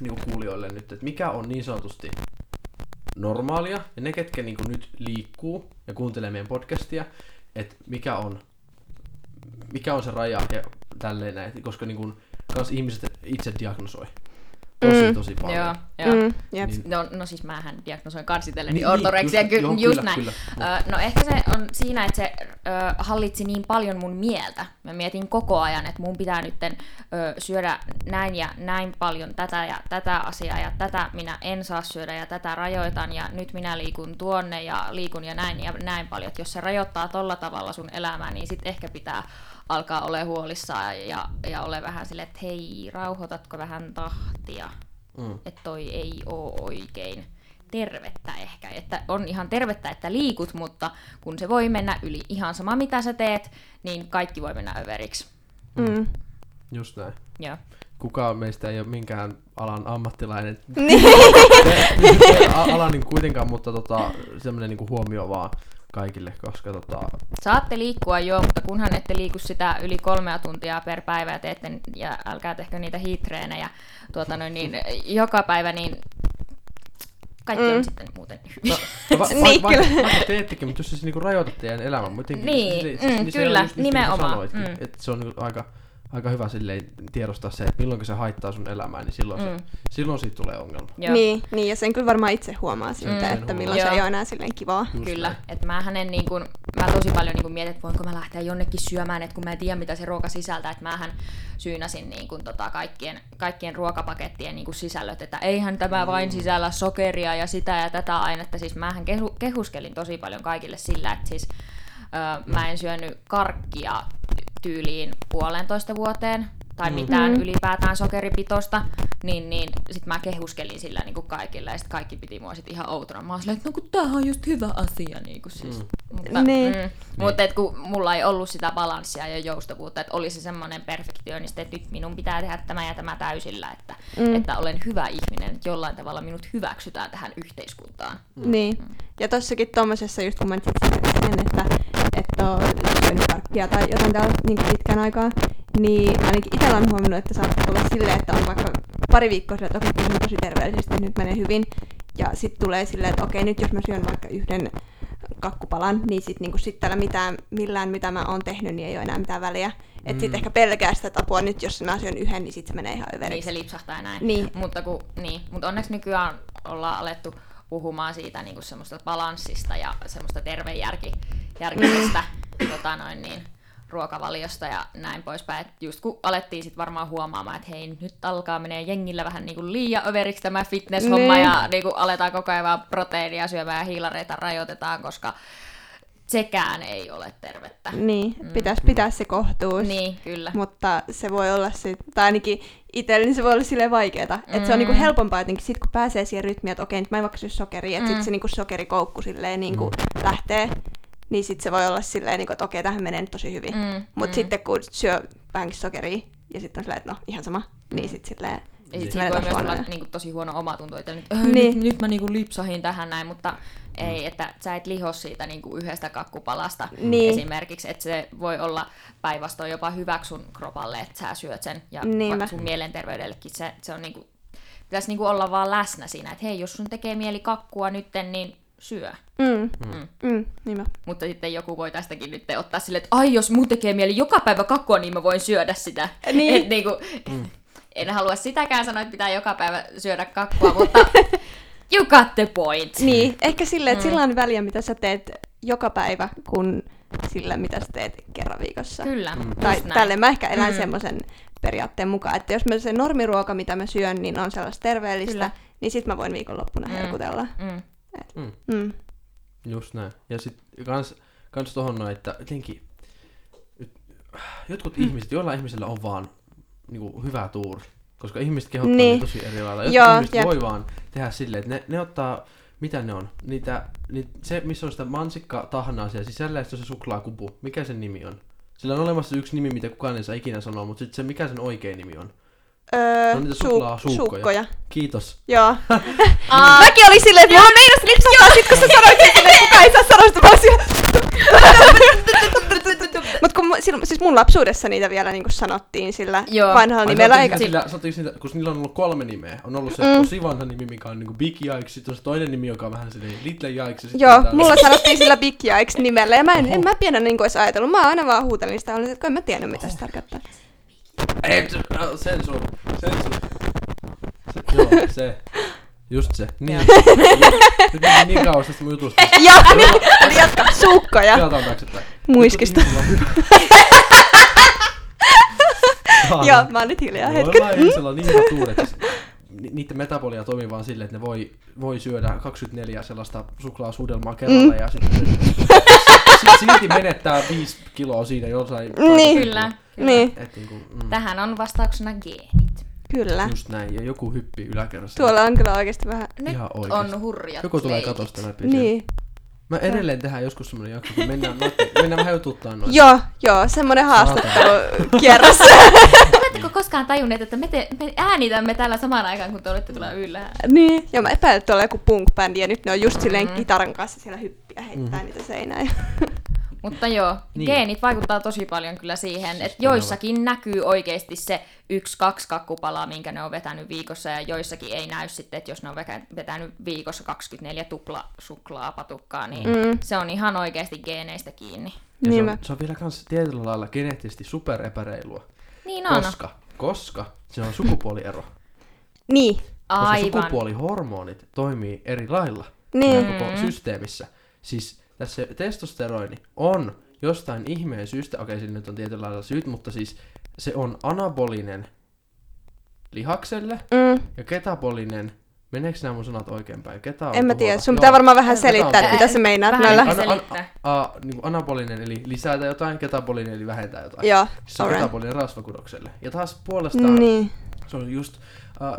niinku kuulijoille nyt, että mikä on niin sanotusti normaalia, ja ne ketkä niinku nyt liikkuu ja kuuntelee meidän podcastia, että mikä on se raja ja tälleen näin, koska niinku kans ihmiset itse diagnosoi. Tosi paljon. No siis mähän diagnosoin karsitellen niin ortoreksia, just näin. Kyllä. No ehkä se on siinä, että se hallitsi niin paljon mun mieltä. Mä mietin koko ajan, että mun pitää nyt syödä näin ja näin paljon tätä ja tätä asiaa ja tätä minä en saa syödä ja tätä rajoitan ja nyt minä liikun tuonne ja liikun ja näin paljon. Et jos se rajoittaa tolla tavalla sun elämää, niin sit ehkä pitää alkaa ole huolissaan ja ole vähän silleen, että hei, rauhoitatko vähän tahtia, että toi ei oo oikein tervettä ehkä. Että on ihan tervettä, että liikut, mutta kun se voi mennä yli ihan sama mitä sä teet, niin kaikki voi mennä överiksi. Just näin. Yeah. Kukaan meistä ei ole minkään alan ammattilainen. Alanin kuitenkaan, mutta semmoinen niin kuin huomio vaan. kaikille, koska saatte liikkua joo, mutta kunhan ette liiku sitä yli 3 tuntia per päivä ja teette, ja älkää tehkö niitä hiitreenejä niin, joka päivä, niin kaikki on sitten muuten hyvin. Niin, kyllä. Teettekin, mutta jos siis niinku rajoitat teidän elämän muutenkin. Niin, kyllä, nimenomaan. Että se on niinku aika hyvä silleen tiedostaa se, että milloin se haittaa sun elämää, niin silloin siitä tulee ongelma. Niin, ja sen kyllä varmaan itse huomaa siltä, että milloin se ei ole enää silleen kivaa. Kyllä, että mä tosi paljon niin mietin, että voinko mä lähteä jonnekin syömään, että kun mä en tiedä, mitä se ruoka sisältää, että mähän syynäsin niin kuin, kaikkien ruokapakettien niin kuin sisällöt, että eihän tämä vain sisällä sokeria ja sitä ja tätä ainetta, siis mähän kehuskelin tosi paljon kaikille sillä, että siis mä en syönyt karkkia tyyliin 1,5 vuoteen tai mitään ylipäätään sokeripitoista, niin sit mä kehuskelin sillä niinku kaikille, ja sit kaikki piti mua sit ihan outona. Mä oon silleen, että no kun tämähän on just hyvä asia, niinku siis. Mutta et kun mulla ei ollut sitä balanssia ja joustavuutta, että oli se semmoinen perfektionisti, että nyt minun pitää tehdä tämä ja tämä täysillä, että olen hyvä ihminen, että jollain tavalla minut hyväksytään tähän yhteiskuntaan. Niin, ja tossakin tommosessa just kun mä nyt että on syönyt karkkia tai jotain täällä niin pitkän aikaa, niin ainakin itsellä on huomannut, että saattaa tulla silleen, että on vaikka pari viikkoa silleen, että okei, tosi terveellisesti, nyt menee hyvin. Ja sitten tulee silleen, että okei, nyt jos mä syön vaikka yhden kakkupalan, niin sitten niinku sit täällä millään mitä mä oon tehnyt, niin ei ole enää mitään väliä. Että sitten ehkä pelkää sitä tapua, nyt jos mä syön yhden, niin sitten se menee ihan överiksi. Niin se lipsahtaa näin. Niin. Mutta onneksi nykyään ollaan alettu puhumaan siitä niinku semmoista balanssista ja semmoista tervejärkisestä ruokavaliosta ja näin poispäin. Et just kun alettiin sit varmaan huomaamaan, että hei, nyt alkaa menee jengillä vähän niinku liian överiksi tämä fitness-homma ja niinku aletaan koko ajan vaan proteiinia syömään ja hiilareita rajoitetaan, koska sekään ei ole tervettä. Niin, pitäisi pitää se kohtuus. Niin, kyllä. Mutta se voi olla, tai ainakin itselleni niin se voi olla silleen vaikeeta. Että se on niinku helpompaa jotenkin, sit kun pääsee siihen rytmiin, että okei, nyt mä en vaikka syö sokeria, että sit se niinku sokerikoukku silleen niinku lähtee. Niin sitten se voi olla silleen, että okei, tähän menee nyt tosi hyvin. Mutta sitten kun syö vähänkin sokeria ja sitten on silleen, että no ihan sama, niin sitten silleen. Ja sitten voi myös olla niinku tosi huono omatunto, että nyt mä niinku lipsahin tähän näin, mutta ei, että sä et liho siitä niinku yhdestä kakkupalasta esimerkiksi, että se voi olla päinvastoin jopa hyväksi sun kropalle, että sä syöt sen ja vaikka sun mielenterveydellekin se on niinku, pitäisi niinku olla vaan läsnä siinä, että hei, jos sun tekee mieli kakkua nytten, niin syö. Mutta sitten joku voi tästäkin nyt ottaa silleen, että ai jos mun tekee mieli joka päivä kakkua, niin mä voin syödä sitä. Niin. Et, niinku, en halua sitäkään sanoa, että pitää joka päivä syödä kakkua, mutta you got the point. Niin, ehkä silleen, että sillä on väliä, mitä sä teet joka päivä, kun sillä, mitä sä teet kerran viikossa. Kyllä, tai tälleen mä ehkä elän semmoisen periaatteen mukaan, että jos mä se normiruoka, mitä mä syön, niin on sellaista terveellistä, niin sit mä voin viikonloppuna herkutella. Just näin. Ja sitten kans tohon noin, että jotenkin jotkut ihmiset, jollain ihmisellä on vaan niinku hyvä tuuri, koska ihmiset kehottaa niin tosi eri lailla. Jotkut ihmiset voi vaan tehdä silleen, että ne ottaa, mitä ne on, se missä on sitä mansikkatahnaa siellä sisällä ja sitten on se suklaakupu, mikä sen nimi on? Sillä on olemassa yksi nimi, mitä kukaan ei saa ikinä sanoa, mutta sitten se, mikä sen oikea nimi on? No niitä suklaasuukkoja. Kiitos. Joo. Mäkin oli silleen, että mulla meinas lipsahtaa sit, kun sä sanoit silleen, että kukaan ei saa sanoa sitä paljon. Mut kun siis mun lapsuudessa niitä vielä niinku sanottiin sillä vanhalla nimellä eikä. Kun niillä on ollut 3 nimeä. On ollut se tosi vanha nimi, mikä on niinku Big Yikes, sit on se toinen nimi, joka on vähän silleen Little Yikes. Joo, mulla sanottiin sillä Big Yikes nimellä ja en mä pienä niinku ois ajatellut. Mä aina vaan huutelin sitä, että en mä tiedä mitä se tarkoittaa. Ei, sensor. Just se. Niin. Nyt meni niin kauas tästä mun jutusta. Jatka. Suukkoja. Pelataan taaksepäin. Muiskista. Joo, mä oon nyt hiljaa hetken. Jollain ihmisellä on niin hyvät tuuret. Niiden metabolia toimii vaan silleen, että ne voi syödä 24 sellaista suklaasuudelmaa kerralla ja silti menettää 5 kiloa siinä jossain. Niin, kyllä. Niin. Tähän on vastauksena geenit. Kyllä. Just näin, ja joku hyppii yläkerrassa. Tuolla on kyllä oikeasti vähän. Nyt on hurjat. Joku tulee katosta läpi. Niin. Mä edelleen tehdään joskus semmoinen jakso, kun mennään vähän jututtaa noita. Joo, semmoinen haastattelukierros. Oletteko koskaan tajunneet, että me äänitämme täällä samaan aikaan, kun te olette tuolla ylhäällä? Niin, ja mä epäilen, että tuolla joku punk-bändi, ja nyt ne on just silleen kitaran kanssa siellä hyppiä. ja heittää niitä seinään. Mutta joo, geenit vaikuttaa tosi paljon kyllä siihen, että joissakin näkyy oikeasti se 1-2 kakkupalaa, minkä ne on vetänyt viikossa, ja joissakin ei näy sitten, että jos ne on vetänyt viikossa 24 tuplasuklaapatukkaa, niin se on ihan oikeasti geeneistä kiinni. Ja se on vielä kans tietyllä lailla geneettisesti superepäreilua. Niin on. Koska se on sukupuoliero. Niin. Aivan. Koska sukupuolihormonit toimii eri lailla koko systeemissä. Siis tässä testosteroni on jostain ihmeen syystä, okei, sillä nyt on tietynlailla syyt, mutta siis se on anabolinen lihakselle ja ketabolinen. Meneekö nämä mun sanat oikeinpäin? En mä tiedä, sun pitää varmaan vähän selittää, että mitä se meinaat näillä. Niin anabolinen eli lisätä jotain, ketabolinen eli vähentää jotain. Joo, se on ketabolinen rasvakudokselle. Ja taas puolestaan se on just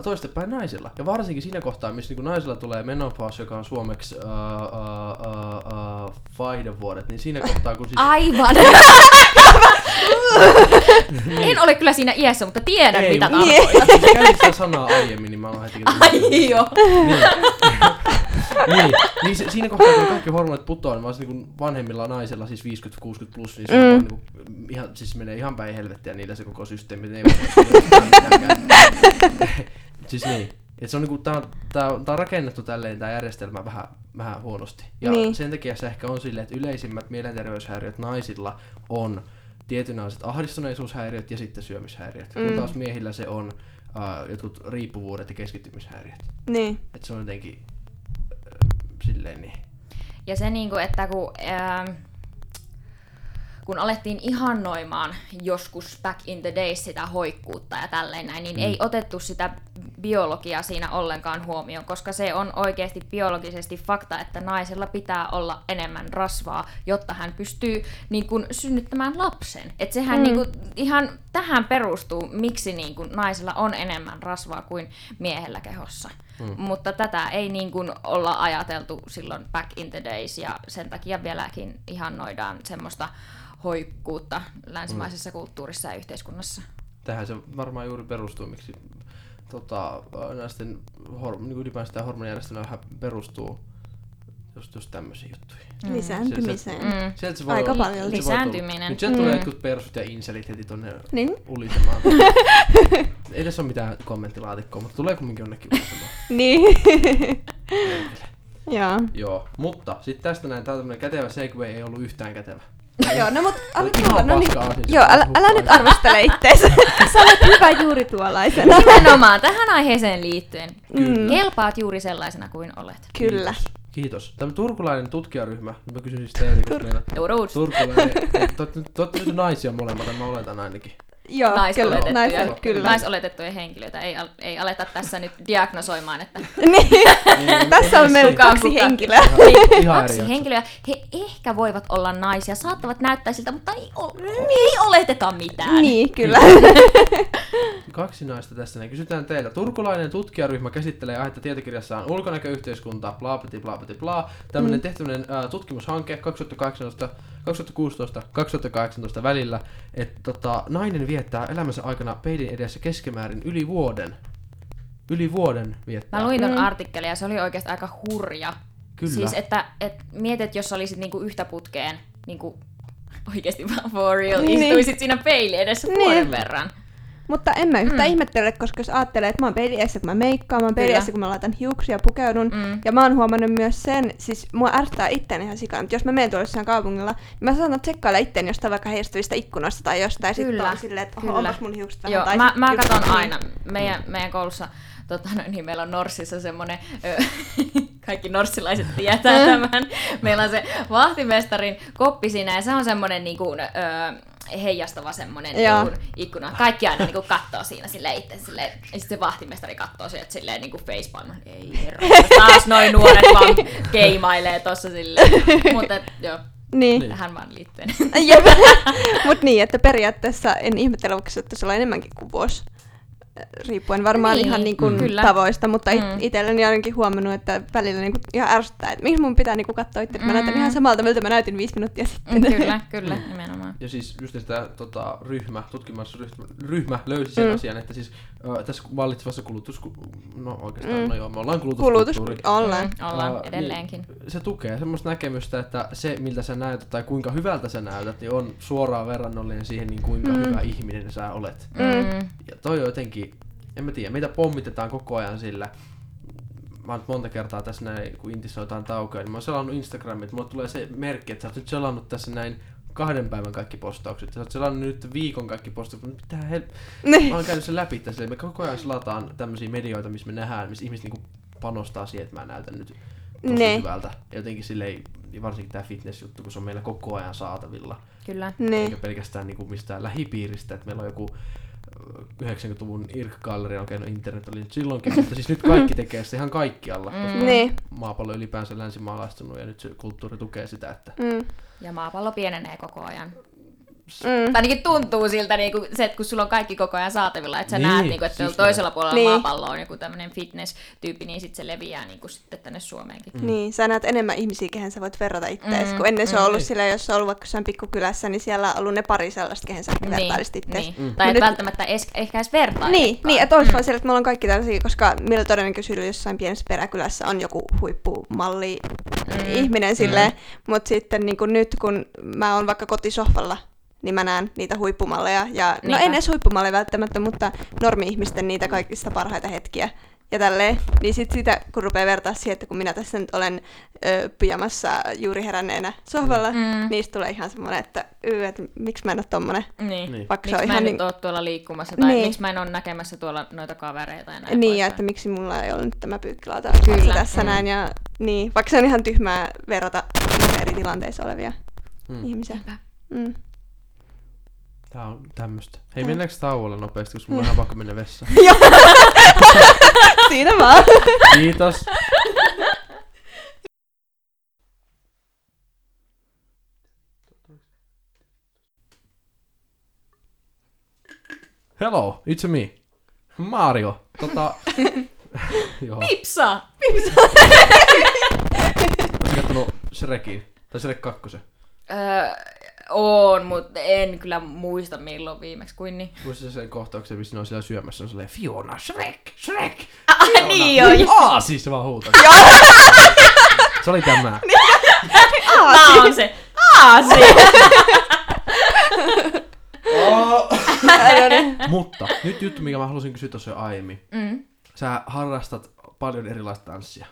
toistepäin naisilla. Ja varsinkin siinä kohtaa, missä niin naisilla tulee menopaus, joka on suomeksi vaihdevuodet, niin siinä kohtaa kun siis... Aivan! En ole kyllä siinä iässä, mutta tiedän mitä tarkoittaa. Siis käy sitä sanaa aiemmin, niin mä oon heti... Ai joo! Niin siinä kohtaa, kun kaikki hormonit putoaa, niin varsinkin vanhemmilla naisilla, siis 50-60 plus, niin se on ihan, siis menee ihan päin helvettiä niillä se koko systeemi. Ne ei siis niin. Et se on niinku, tää on rakennettu tälleen tää järjestelmä vähän huonosti. Ja sen takia se ehkä on silleen, että yleisimmät mielenterveyshäiriöt naisilla on tietynlaiset ahdistuneisuushäiriöt ja sitten syömishäiriöt. Kun taas miehillä se on jotkut riippuvuudet ja keskittymishäiriöt. Niin. Et se on jotenkin silleen niin. Ja se niinku, että kun alettiin ihannoimaan joskus back in the days sitä hoikkuutta ja tälleen näin, niin ei otettu sitä biologiaa siinä ollenkaan huomioon, koska se on oikeasti biologisesti fakta, että naisella pitää olla enemmän rasvaa, jotta hän pystyy niin kun, synnyttämään lapsen. Et sehän niin kun, ihan tähän perustuu, miksi niin kun, naisella on enemmän rasvaa kuin miehellä kehossa. Mutta tätä ei niin kun, olla ajateltu silloin back in the days, ja sen takia vieläkin ihannoidaan semmoista hoikkuutta länsimaisessa kulttuurissa ja yhteiskunnassa. Tähän se varmaan juuri perustuu, miksi naisten ylipäänsä hormonijärjestelmä vähän perustuu just tämmöisiin juttuihin. Lisääntymiseen. Aika paljon. Lisääntyminen. Nyt sieltä tulee jotkut persut ja inselit heti tonne ulisemaan. Ei edes ole mitään kommenttilaatikkoa, mutta tulee kumminkin jonnekin ulisemaan. Niin. Joo. Mutta sitten tästä näin, tää tämmönen kätevä segway ei ollut yhtään kätevä. Joo, no mut älä nyt arvostele itteensä. Sä olet hyvä juuri tuollaisena. Nimenomaan tähän aiheeseen liittyen. Kelpaat juuri sellaisena kuin olet. Kyllä. Kiitos. Tämä turkulainen tutkijaryhmä, mä kysyn siis teille, kun meillä turkulainen, te olette nyt naisia molemmat, mä oletan ainakin. Joo, naisoletettuja henkilöitä. Ei aleta tässä nyt diagnosoimaan, että... niin, tässä on meillä kaksi henkilöä. Kaksi henkilöä. He ehkä voivat olla naisia, saattavat näyttää siltä, mutta ei oleteta mitään. Niin, kyllä. Kaksi naista tässä. Kysytään teiltä. Turkulainen tutkijaryhmä käsittelee aihetta tietokirjassaan ulkonäköyhteiskuntaa, bla bla bla bla bla. Tämmöinen tehtäväinen tutkimushanke 2016-2018 välillä, että nainen viettää elämänsä aikana peilin edessä keskimäärin yli vuoden. Yli vuoden viettää. Mä luin ton artikkelin ja se oli oikeasti aika hurja. Kyllä. Siis, että mietit, jos olisit niinku yhtä putkeen, niinku oikeasti vaan for real, istuisit siinä peilin edessä vuoden verran. Mutta en mä yhtään ihmettele, koska jos ajattelee, että mä oon peilin edessä, kun mä meikkaan, mä oon peilin edessä, kun mä laitan hiuksia, pukeudun, ja mä oon huomannut myös sen, siis mua ärsyttää itteeni ihan sikaan, mutta jos mä menen tuolla jossain kaupungilla, niin mä saatan tsekkailla itteeni jostain vaikka heistyvistä ikkunoista tai jostain, ja sit on silleen, että onpas mun hiukset vähän. Joo, tai mä katson aina, meidän koulussa, niin meillä on Norsissa semmoinen, kaikki norssilaiset tietää tämän, meillä on se vahtimestarin koppi siinä, ja se on semmoinen niin kuin, heijastava semmonen ikkuna. Kaikki aina niinku kattoo siinä silleen itse silleen. Ja sit se vahtimestari kattoo sieltä silleen niinku facepalma. Ei herra. Taas noin nuoret vaan keimailee tossa silleen. Mutta joo. Niin. Tähän vaan liittyen. Jep. Mut niin, että periaatteessa en ihmetellä, vaikka se on enemmänkin kuin vuosi. riippuen varmaan niin, ihan niinku tavoista, mutta itselleni ainakin huomannut, että välillä niinku ihan ärsyttää, että miksi mun pitää niinku katsoa itse, että mä näytän ihan samalta, miltä mä näytin 5 minuuttia sitten. Kyllä, nimenomaan. Ja siis just sitä tutkimusryhmä löysi sen asian, että siis tässä vallitsevassa me ollaan kulutuskulttuuri. Ollaan edelleenkin. Niin se tukee semmoista näkemystä, että se miltä sä näytät tai kuinka hyvältä sä näytät, niin on suoraan verrannollinen siihen, niin kuinka hyvä ihminen sä olet. Ja toi on jotenkin, en mä tiedä, meitä pommitetaan koko ajan sillä. Mä oon monta kertaa tässä näin, kun intissä jotain taukoja, niin mä oon selannut Instagramia, että mulle tulee se merkki, että sä oot nyt selannut tässä näin 2 päivän kaikki postaukset, sä oot selannut nyt viikon kaikki postaukset, mutta mitä mä oon käynyt sen läpi tässä, me koko ajan selataan tämmösiä medioita, missä me nähdään, missä ihmiset niinku panostaa siihen, että mä näytän nyt tosi hyvältä. Jotenkin silleen, varsinkin tää fitness-juttu, kun se on meillä koko ajan saatavilla. Kyllä. Eikä pelkästään niinku mistään lähipiiristä, että meillä on joku 90-luvun Irk-galleri on käynyt internet, oli silloinkin, mutta siis nyt kaikki tekee sitä ihan kaikkialla, koska maapallo ylipäänsä länsimaalaistunut ja nyt se kulttuuri tukee sitä, että... Ja maapallo pienenee koko ajan. Ainakin tuntuu siltä, niin kuin se, että kun sulla on kaikki koko ajan saatavilla, että sä näet, niin kuin, että siis toisella puolella maapalloa on joku tämmöinen fitness-tyyppi, niin sitten se leviää niin kuin sitten tänne Suomeenkin. Niin, sä näet enemmän ihmisiä, kehen sä voit verrata ittees, kun ennen se on ollut sillä, jos sä on ollut vaikka jossain pikkukylässä, niin siellä on ollut ne pari sellaista, kehen sä vertaisit ittees. Tai et välttämättä ehkä edes vertailla. Niin, että olisi vaan siellä, että me ollaan kaikki tällaisia, koska meillä todennäköisesti jossain pienessä peräkylässä on joku huippumalli ihminen silleen, mutta sitten niin kuin nyt, kun mä oon vaikka kotisohvalla, niin mä näen niitä huippumalleja, ja no en edes huippumalleja välttämättä, mutta normi-ihmisten niitä kaikista parhaita hetkiä. Ja tälleen, niin sit sitä kun rupeaa vertaa siihen, että kun minä tässä nyt olen pyjamassa juuri heränneenä sohvalla, niistä tulee ihan semmoinen, että miksi mä en ole tommonen. Miksi mä en nyt ole tuolla liikkumassa, tai miksi mä en ole näkemässä tuolla noita kavereita ja näin. Niin, ja että miksi mulla ei ole nyt tämä pyykkilauta tässä näin, ja niin, vaikka se on ihan tyhmää verrata eri tilanteissa olevia ihmisiä. Tää on tämmöstä. Hei, mennäänkö tauolle nopeasti, koska mulla on ihan pakko mennä vessaan. Siinä vaan. Kiitos. Hello, it's me. Mario. Pipsa! Pipsa! Oletko kattonut Shrekin? Tai Shrek 2? On, mutta en kyllä muista milloin viimeksi kuin niin. Muistat sen kohtauksen, missä ne on siellä syömässä, on silleen Fiona, Shrek! Fiona. Niin on. Aasi, se vaan huutaa. Se oli tämä. Tää on se. Aasi! Mutta nyt juttu, mikä mä halusin kysyä tuossa jo aiemmin. Sä harrastat paljon erilaista tanssia.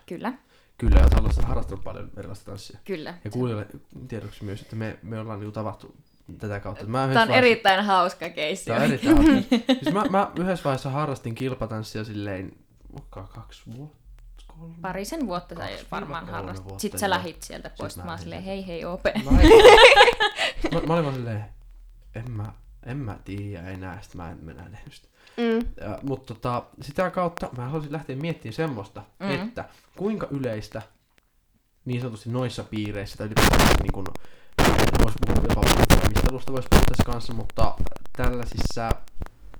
Kyllä, ja sä harrastanut paljon erilaista tanssia. Kyllä. Ja kuulijoille tiedoksi myös, että me ollaan niinku tavattu tätä kautta. Tämä on erittäin hauska keissi. Tämä on erittäin hauska. Siis mä yhdessä vaiheessa harrastin kilpatanssia silleen, 2 vuotta? 3? Parisen vuotta sä varmaan harrastit. Sitten sä lähit sieltä pois, mä silleen, hei, Ope. Mä olin vaan silleen, en mä tiedä enää, sit mä en mennä nähnyt. Mutta sitä kautta mä haluaisin lähteä miettimään semmoista, että kuinka yleistä niin sanotusti noissa piireissä, tai ylipäätään niin kuin, voisi puhua jopa valmistelusta, voisi puhua tässä kanssa, mutta tällaisissa,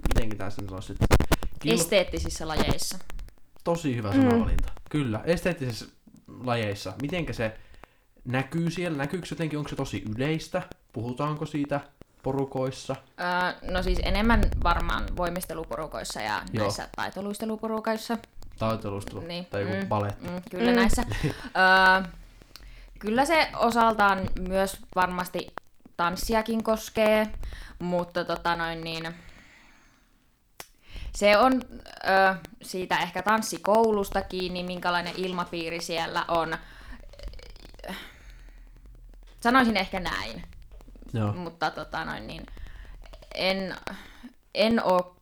mitenkin tässä nyt olisi, esteettisissä lajeissa. Tosi hyvä sanavalinta. Kyllä, esteettisissä lajeissa. Mitenkä se näkyy siellä? Näkyykö jotenkin, onko se tosi yleistä? Puhutaanko siitä? Porukoissa? No siis enemmän varmaan voimisteluporukoissa ja näissä taitoluisteluporukoissa. Niin. Tai joku baletti. Kyllä näissä. Kyllä se osaltaan myös varmasti tanssiakin koskee, mutta se on siitä ehkä tanssikoulusta kiinni, minkälainen ilmapiiri siellä on. Sanoisin ehkä näin. Joo. Mutta en oo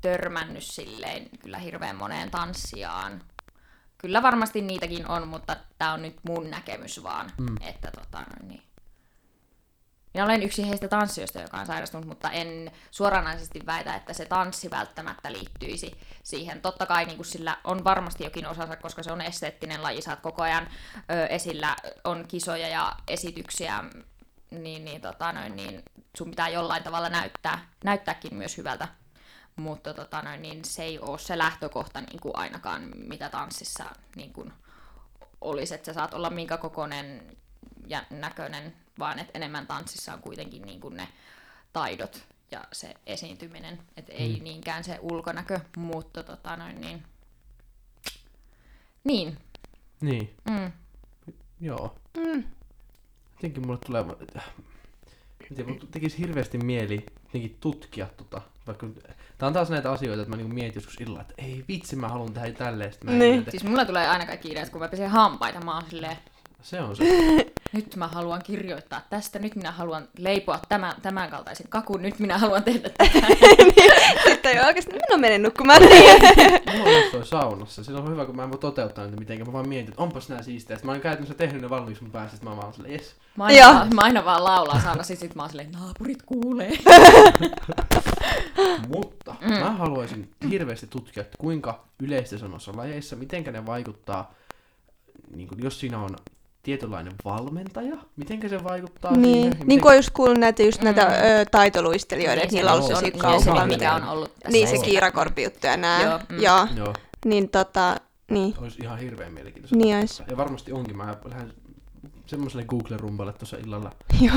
törmännyt silleen kyllä hirveän moneen tanssijaan. Kyllä varmasti niitäkin on, mutta tää on nyt mun näkemys vaan, että Minä olen yksi heistä tanssijoista, joka on sairastunut, mutta en suoranaisesti väitä, että se tanssi välttämättä liittyisi siihen. Totta kai niin kun sillä on varmasti jokin osansa, koska se on esteettinen laji, saat koko ajan esillä, on kisoja ja esityksiä. Niin sun pitää jollain tavalla näyttääkin myös hyvältä. mutta niin se ei ole se lähtökohta niin kuin ainakaan, mitä tanssissa niin kuin olisi, että sä saat olla minkä kokoinen ja näköinen, vaan että enemmän tanssissa on kuitenkin niin kuin ne taidot ja se esiintyminen, että ei niinkään se ulkonäkö, mutta Niin. Mm. Joo. Mm. Jotenkin mulle tulee... Mulle tekisi hirveästi mieli tutkia tota. Vaikka... Tää on taas näitä asioita, että mä mietin joskus illalla, että ei vitsi, mä haluan tehdä tälleen. Niin. Siis mulle tulee aina kaikki ideat, kun mä pesen hampaita, mä oon silleen... Se on se. Nyt mä haluan kirjoittaa tästä, nyt minä haluan leipoa tämän kaltaisen kakun, nyt minä haluan tehdä tätä. Sitten ei oikeasti, minä olen mennyt nukkumaan. Mulla on toi saunassa, se on hyvä, kun mä en voi toteuttaa niitä mitenkään, mä vaan mietin, että onpas nää siistejä. Sitten mä oon käytännössä tehnyt ne valmiiksi mun päästä, että mä vaan silleen, yes. Mä aina vaan laulaan saunassa, sit mä oon silleen, naapurit kuulee. Mutta mä haluaisin hirveästi tutkia, että kuinka yleisesti sanoissa lajeissa, mitenkä ne vaikuttaa, niin kun, jos siinä on... tietynlainen valmentaja, mitenkä se vaikuttaa niin. siihen? Miten... Niin kuin on just kuullut näitä taitoluistelijoita, että niillä on ollut se kauan. Mikä on ollut tässä. Niin, se kiirakorpi-juttu ja nää. Joo. Mm. Joo. Joo. Niin niin. Olisi ihan hirveän mielenkiintoista. Niin olisi. Ja varmasti onkin. Mä lähden semmoiselle Google-rumpalle tuossa illalla. Joo.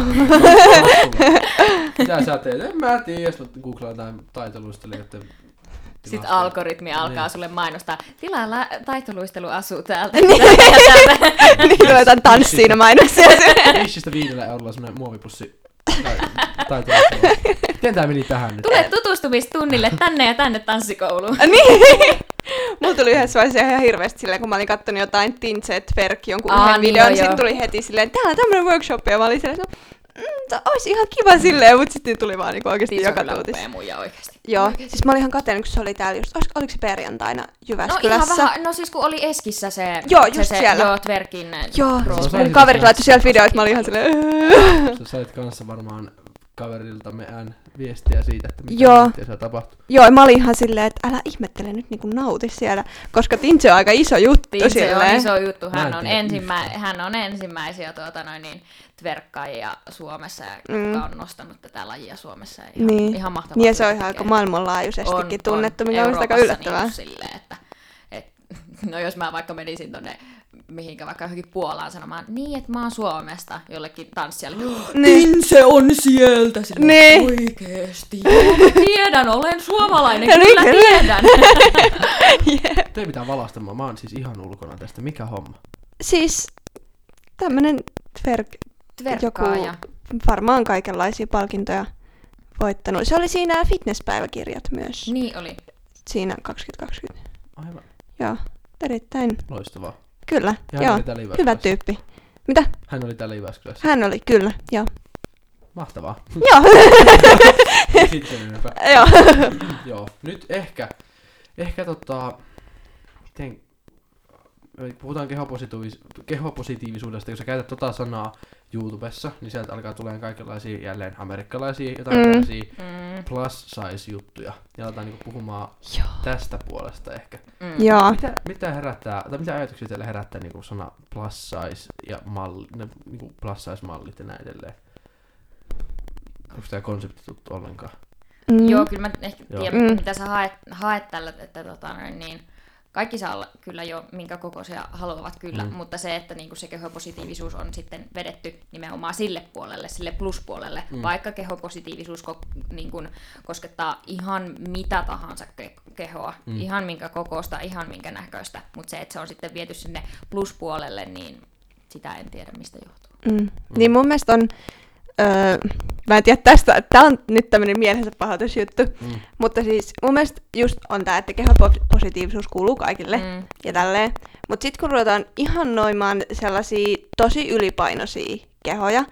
Mitä sä teet? En mä tiedä, jos googlaa jotain taitoluistelijoita. Sitten algoritmi alkaa sulle mainostaa, tilalla taitoluisteluasu täältä. Niin, luetaan tanssiin mainoksia. 5-5 € semmoinen muovipussi taitoluistelua. Miten tää meni tähän nyt? Tule tutustumistunnille tänne ja tänne tanssikouluun. Niin. Mulla tuli yhdessä vaiheessa ihan hirveästi silleen, kun mä olin kattonut jotain Tinze, Twerk, jonkun yhden videon. Niin sitten tuli heti silleen, täällä on tämmöinen workshop, ja mä olin silleen, ois ihan kiva silleen, mut sitten tuli vaan niinku oikeesti joka tuutis. Siis on kyllä upea muija oikeesti. Joo, siis mä olin ihan kateellinen, kun se oli täällä just, oliko se perjantaina Jyväskylässä? No ihan vähän, no siis kun oli Eskissä se... Joo, just se, siellä. Joo, Twerkin... Joo, siis mun kaverit laittoi sieltä videoita, mä olin ihan silleen... Sä sait kanssa varmaan kaveriltamme viestiä siitä, että mitä siellä tapahtui. Joo, mä olin ihan silleen, että älä ihmettele nyt niinku nauti siellä, koska Tinze on aika iso juttu. Tinze on iso juttu, hän on ensimmäisiä twerkkaajia Suomessa, joka on nostanut tätä lajia Suomessa. Ihan mahtavaa. Niin, ja se on ihan aika maailmanlaajuisestikin tunnettu, mikä on aika yllättävää. No jos mä vaikka menisin tonne mihinkä vaikka johonkin Puolaan sanomaan, niin että mä oon Suomesta jollekin tanssijalle. Tinze on sieltä! Ne. Oikeesti! Tiedän, olen suomalainen, kyllä tiedän! Te ei mitään valastamaan, mä oon siis ihan ulkona tästä. Mikä homma? Siis tämmönen twerkkaaja. Varmaan kaikenlaisia palkintoja voittanut. Se oli siinä fitnesspäiväkirjat myös. Niin oli. Siinä 2020. Aivan. Joo, erittäin. Loistavaa. Kyllä, joo. Hyvä tyyppi. Mitä? Hän oli täällä Jyväskylässä. Hän oli, kyllä, joo. Mahtavaa. Joo. Sitten enempä. Joo. Joo, nyt ehkä puhutaan kehopositiivisuudesta, kun sä käytät sanaa YouTubessa, niin sieltä alkaa tulemaan kaikenlaisia jälleen amerikkalaisia, jotain tällaisia plus size juttuja. Ja aletaan niinku puhumaan tästä puolesta ehkä. Mm. Mitä herättää, tai mitä ajatuksia teillä herättää niinku sana plus size ja niinku plus size mallit ja näin edelleen? Onko tämä konsepti tuttu ollenkaan? Mm. Joo, kyllä mä ehkä tiedän, mitä sä haet tällä, että kaikki saa kyllä jo minkä kokoisia haluavat kyllä, mutta se, että niinku se kehopositiivisuus on sitten vedetty nimenomaan sille puolelle, sille pluspuolelle, vaikka kehopositiivisuus niinku koskettaa ihan mitä tahansa kehoa, ihan minkä kokoista, ihan minkä näköistä, mutta se, että se on sitten viety sinne pluspuolelle, niin sitä en tiedä mistä johtuu. Niin mun mielestä on... mä en tiedä tästä, tää on nyt tämmönen mielensä pahoitusjuttu, mutta siis mun mielestä just on tää, että kehopositiivisuus kuuluu kaikille ja tälleen, mut sit kun ruvetaan ihannoimaan sellaisia tosi ylipainoisia kehoja,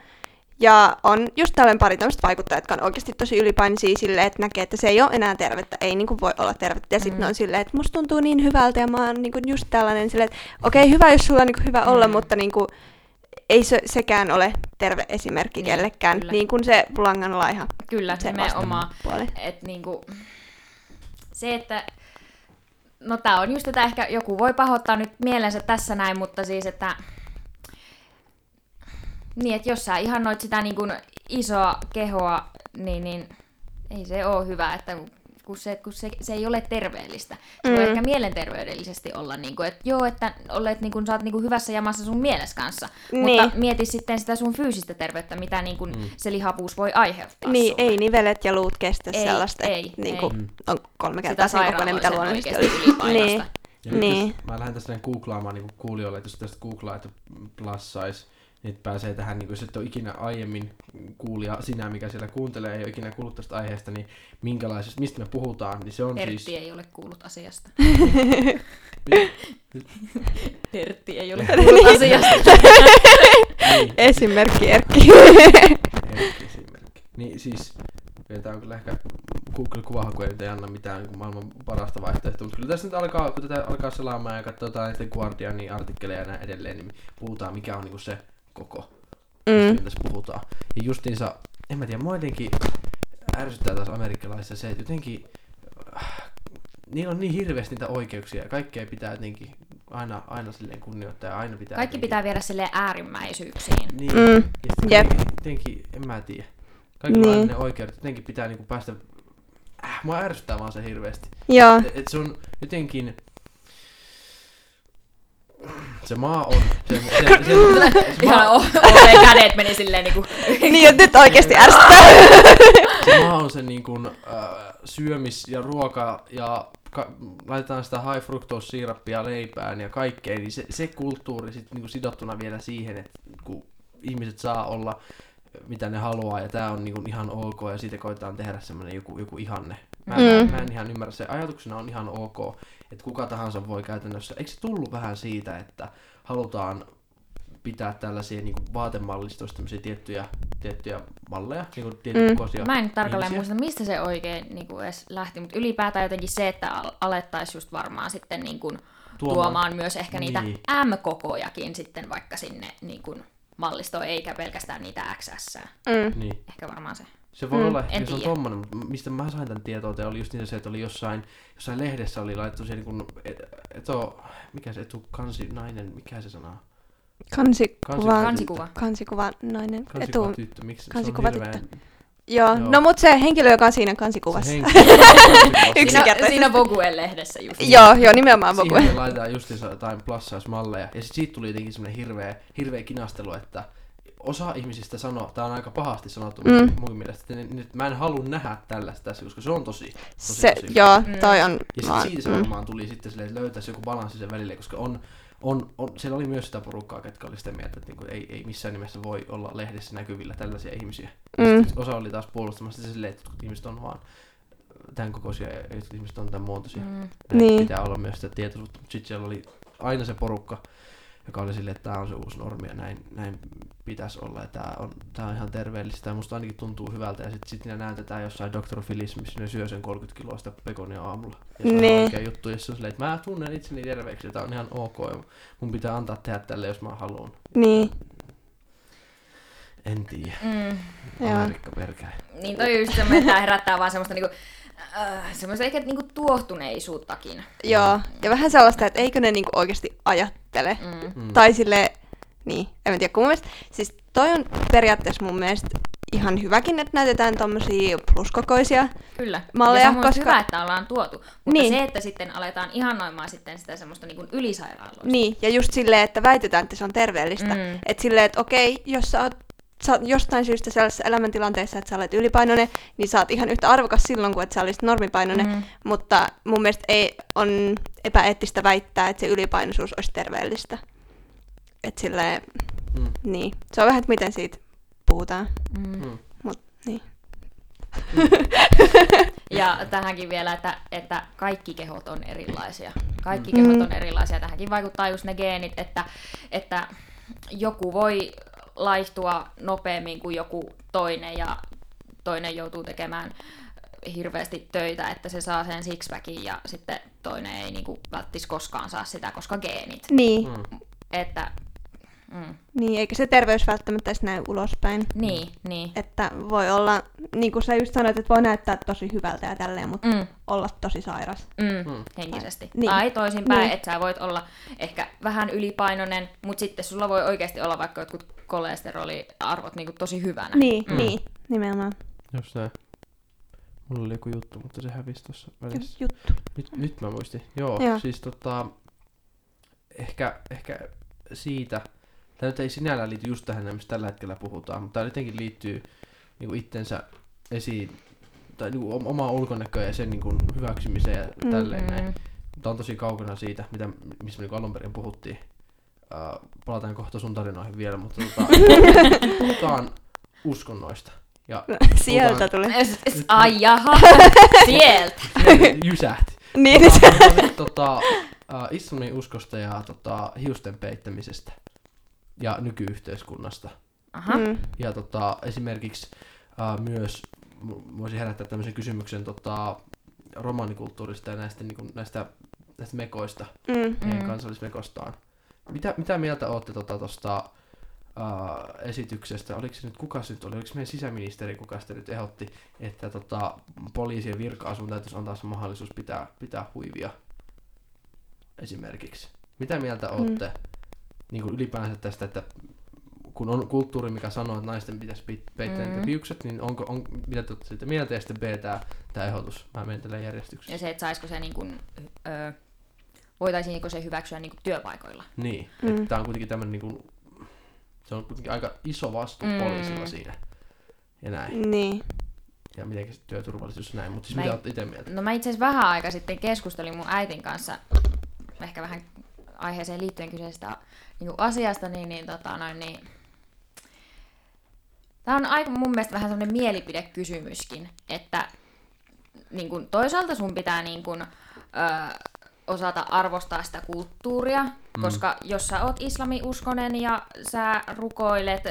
ja on just tällainen pari tämmöistä vaikuttajia, jotka on oikeasti tosi ylipainoisia silleen, että näkee, että se ei ole enää tervettä, ei niinku voi olla tervettä. Ja sitten ne on silleen, että musta tuntuu niin hyvältä ja mä oon niinku just tällainen silleen, että okei, hyvä jos sulla on niinku hyvä olla, mutta niinku ei sekään ole terve esimerkki kellekään, niin kuin se langan laiha. Kyllä, nimenomaan. Et niinku, se, että... No tää on just tätä, ehkä joku voi pahoittaa nyt mielensä tässä näin, mutta siis, että... Niin, että jos sä ihannoit sitä niin kuin isoa kehoa, niin ei se oo hyvä, että kun se ei ole terveellistä. Se voi ehkä mielenterveydellisesti olla, niin kuin, että joo, että olet, niin kuin, sä oot niin kuin hyvässä jamassa sun mieles kanssa, niin. Mutta mieti sitten sitä sun fyysistä terveyttä, mitä niin kuin, se lihavuus voi aiheuttaa niin, sulle. Ei nivelet ja luut kestä ei, sellaista, niin kuin, on 3 kertaa sen kokoinen, mitä luonnollisesti oli. Niin. Ja niin. Mä lähden tästä googlaamaan niin kuulijoille, että jos tästä googlaa, että plus size, niin pääsee tähän, niin jos et ole ikinä aiemmin kuulija, sinä mikä siellä kuuntelee, ei ole ikinä kuullut tästä aiheesta, niin minkälaisesta, mistä me puhutaan, niin se on Pertti siis... ei ole kuullut asiasta. Pertti ei ole kuullut asiasta. Esimerkki Erkki. Esimerkki. Niin siis... Tämä on kyllä ehkä Google-kuvahaku, ei nyt anna mitään niin maailman parasta vaihtoehtoa, mutta kyllä tässä nyt alkaa, kun tätä alkaa selaamaan ja katsotaan näiden Guardianin artikkeleja ja näin edelleen, niin puhutaan mikä on niin kuin se koko, mistä tässä puhutaan. Ja justiinsa, en mä tiedä, mua jotenkin ärsyttää taas amerikkalaisissa se, että jotenkin niillä on niin hirveästi niitä oikeuksia ja kaikkea pitää jotenkin aina silleen kunnioittaa ja aina pitää... Kaikki jotenkin... pitää viedä silleen äärimmäisyyksiin. Niin, ja jotenkin, en mä tiedä. Kaikilla niin. Ne oikeudet. Jotenkin pitää niinku päästä... Mua ärsyttää vaan se hirveästi. Joo. Et se on jotenkin... Se maa on... Ihan oleen kädet meni silleen niinku... Niin, nyt oikeesti ärsyttää. Se maa on se niinku syömis ja ruoka ja... Laitetaan sitä high fructose siirappia leipään ja kaikkea. Niin se kulttuuri sit niinku sidottuna vielä siihen, että kun ihmiset saa olla... mitä ne haluaa, ja tää on niinku ihan ok, ja siitä koitetaan tehdä semmoinen joku ihanne. Mä en ihan ymmärrä, se ajatuksena on ihan ok, että kuka tahansa voi käytännössä, eikö se tullut vähän siitä, että halutaan pitää tällaisia niinku vaatemallistoissa tämmöisiä tiettyjä malleja, niinku tiettyjä kokoisia. Mä en nyt tarkalleen muista, mistä se oikein niinku edes lähti, mutta ylipäätään jotenkin se, että alettaisiin just varmaan sitten niinku tuomaan myös ehkä niitä niin. M-kokojakin sitten vaikka sinne niinku... mallistoa, eikä pelkästään niitä XS. Niin. Ehkä varmaan se. Se voi olla, että se on tommonen, mutta mistä mä sain tämän tietoa, oli just niin se, että oli jossain lehdessä oli laittu siihen niin mikä se etukansi nainen, mikä se sana? Kansikuva nainen. Kansikuva tyttö, miksi? Kansikuva tyttö. Joo, no mut se henkilö, joka on siinä kansikuvassa. Siinä Vogue-lehdessä just. Joo, nimenomaan Vogue. Siihen laitetaan justiinsa jotain plassausmalleja. Ja sit siitä tuli jotenkin semmonen hirveä kinastelu, että osa ihmisistä sanoo, tää on aika pahasti sanottu mun mielestä, että mä en halua nähdä tällaista tässä, koska se on tosi. Joo, toi on. Ja sit siitä se varmaan tuli sitten silleen, että löytäisi joku balanssi sen välille, koska siellä oli myös sitä porukkaa, ketkä oli sitä mieltä, että niinku ei missään nimessä voi olla lehdessä näkyvillä tällaisia ihmisiä. Osa oli taas puolustamassa silleen, että ihmiset on vaan tämän kokoisia ja ihmiset on tämän muotoisia. Niin. Pitää olla myös sitä tietoisuutta. Sitten siellä oli aina se porukka, joka oli silleen, että tämä on se uusi normi ja näin pitäisi olla. Tämä on ihan terveellistä ja musta ainakin tuntuu hyvältä. Ja sitten minä näen tätä jossain Dr. Philissä, missä ne syö sen 30 kiloa sitä pekonia aamulla. Ja se on oikea juttu, jos on silleen, että mä tunnen itseni terveeksi ja tämä on ihan ok. Mun pitää antaa tehdä tälle, jos mä haluan. Niin. En tiedä. Amerikka perkää. Niin toi just semmoinen, että tämä herättää vaan semmoista niinku... semmoista ehkä niinku tuohtuneisuuttakin. Joo, ja vähän sellaista, että eikö ne niinku oikeasti ajattele. Tai silleen, niin, en tiedä, kun mun mielestä, siis toi on periaatteessa mun mielestä ihan hyväkin, että näytetään tommosia pluskokoisia malleja. Kyllä, ja koska... hyvä, että ollaan tuotu, mutta niin. Se, että sitten aletaan ihannoimaan sitten sitä semmoista niinku ylisairaaloista. Niin, ja just silleen, että väitetään, että se on terveellistä. Että silleen, että okei, jos sä oot jostain syystä sellaisessa elämäntilanteessa, että sä olet ylipainoinen, niin sä oot ihan yhtä arvokas silloin, kuin että sä olisit normipainoinen. Mutta mun mielestä on epäeettistä väittää, että se ylipainoisuus olisi terveellistä. Et silleen, niin. Se on vähän, että miten siitä puhutaan. Mut, niin. Ja tähänkin vielä, että kaikki kehot on erilaisia. Kaikki kehot on erilaisia. Tähänkin vaikuttaa just ne geenit, että joku voi... laihtua nopeammin kuin joku toinen ja toinen joutuu tekemään hirveästi töitä, että se saa sen sixpackin ja sitten toinen ei niinku välttis koskaan saa sitä, koska geenit. Niin. Että, niin, eikä se terveys välttämättä edes näy ulospäin. Niin. Että voi olla, niin kuin sä just sanoit, että voi näyttää tosi hyvältä ja tälleen, mutta olla tosi sairas. Henkisesti. Niin. Tai toisinpäin, että sä voit olla ehkä vähän ylipainoinen, mutta sitten sulla voi oikeasti olla vaikka jotkut kolesteroliarvot niin tosi hyvänä. Niin, nimenomaan. Just näin. Mulla oli joku juttu, mutta se hävisi tuossa välissä. Juttu. Nyt mä muistin. Joo. Siis ehkä siitä. Tämä nyt ei sinällään liity just tähän, mistä tällä hetkellä puhutaan, mutta tämä jotenkin liittyy niinku itsensä esiin, tai niinku omaa ulkonäköä ja sen niinku hyväksymiseen ja tälleen näin. Tämä on tosi kaukana siitä, mistä me niinku alun perin puhuttiin. Palataan kohta sun tarinoihin vielä, mutta puhutaan uskonnoista. Ja sieltä tulee. Ai jaha, sieltä. Jysähti. Niin. Islamin uskosta ja hiusten peittämisestä ja nykyyhteiskunnasta. Aha. Ja esimerkiksi myös voisi herättää tämmöisen kysymyksen romanikulttuurista ja näistä mekoista, heidän kansallismekostaan. Mitä mieltä olette tuosta esityksestä? Oliko se nyt, oliko meidän sisäministeri, kuka sitä nyt ehdotti, että poliisien virka-asun täytyisi antaa se mahdollisuus pitää huivia esimerkiksi? Mitä mieltä olette niin kuin ylipäänsä tästä, että kun on kulttuuri, mikä sanoo, että naisten pitäisi peittää niitä piukset, niin mitä te olette siitä mieltä? Ja sitten tämä ehdotus. Mä menen tällä järjestyksessä. Ja se, että saisiko se niin kuin... voitaisiinko se hyväksyä niin kuin työpaikoilla? Niin, että tämä on kuitenkin tämmöinen, niin kuin, se on kuitenkin aika iso vastuu poliisilla siinä ja näin. Niin. Ja miten se työturvallisuus näin, mutta siis mitä olet itse mieltä? No mä itse asiassa vähän aikaa sitten keskustelin mun äitin kanssa, ehkä vähän aiheeseen liittyen kyseisestä niin asiasta, niin tämä on aika mun mielestä vähän semmoinen mielipidekysymyskin, että niin kuin, toisaalta sun pitää niin kuin, osata arvostaa sitä kulttuuria, koska jos sä oot islamiuskonen ja sä rukoilet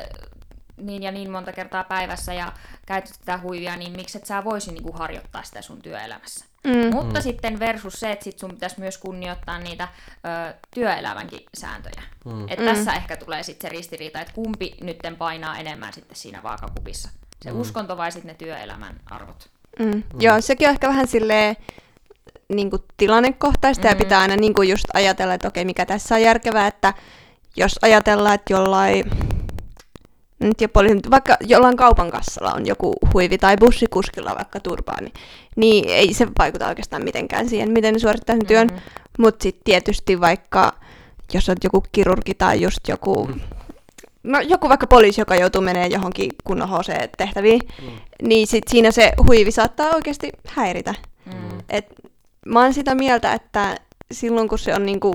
niin ja niin monta kertaa päivässä ja käytät sitä huivia, niin mikset sä voisi niinku harjoittaa sitä sun työelämässä. Mutta sitten versus se, että sit sun pitäisi myös kunnioittaa niitä työelämänkin sääntöjä. Et tässä ehkä tulee sit se ristiriita, että kumpi nytten painaa enemmän sitten siinä vaakakupissa. Se uskonto vai sit ne työelämän arvot? Joo, sekin on ehkä vähän silleen niinku tilannekohtaista ja pitää aina niinku just ajatella, että okei, mikä tässä on järkevää, että jos ajatellaan, että vaikka jollain kaupan kassalla on joku huivi tai bussikuskilla vaikka turpaa, niin ei se vaikuta oikeastaan mitenkään siihen, miten ne suorittaa sen työn, mutta sitten tietysti vaikka, jos on joku kirurgi tai just joku, joku vaikka poliisi, joka joutuu menemään johonkin kunnon HC-tehtäviin, niin sitten siinä se huivi saattaa oikeasti häiritä. Mä oon sitä mieltä, että silloin kun se on niinku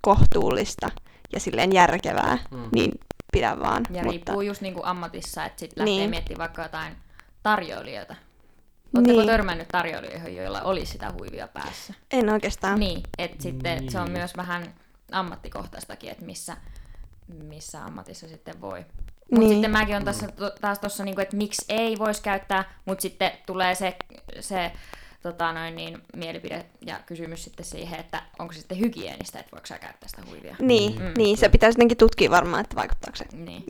kohtuullista ja silleen järkevää, niin pidä vaan. Ja riippuu just niinku ammatissa, että sit lähtee miettimään vaikka jotain tarjoilijoita. Ootteko törmännyt tarjoilijoihin, joilla oli sitä huivia päässä? En oikeastaan. Niin, että sitten se on myös vähän ammattikohtaistakin, että missä ammatissa sitten voi. Mutta sitten mäkin on tässä taas tossa niinku, että miksi ei voisi käyttää, mutta sitten tulee se mielipide ja kysymys sitten siihen, että onko se sitten hygienistä, että voiko sä käyttää sitä huivia. Niin se pitäisi jotenkin tutkia varmaan, että vaikuttaako se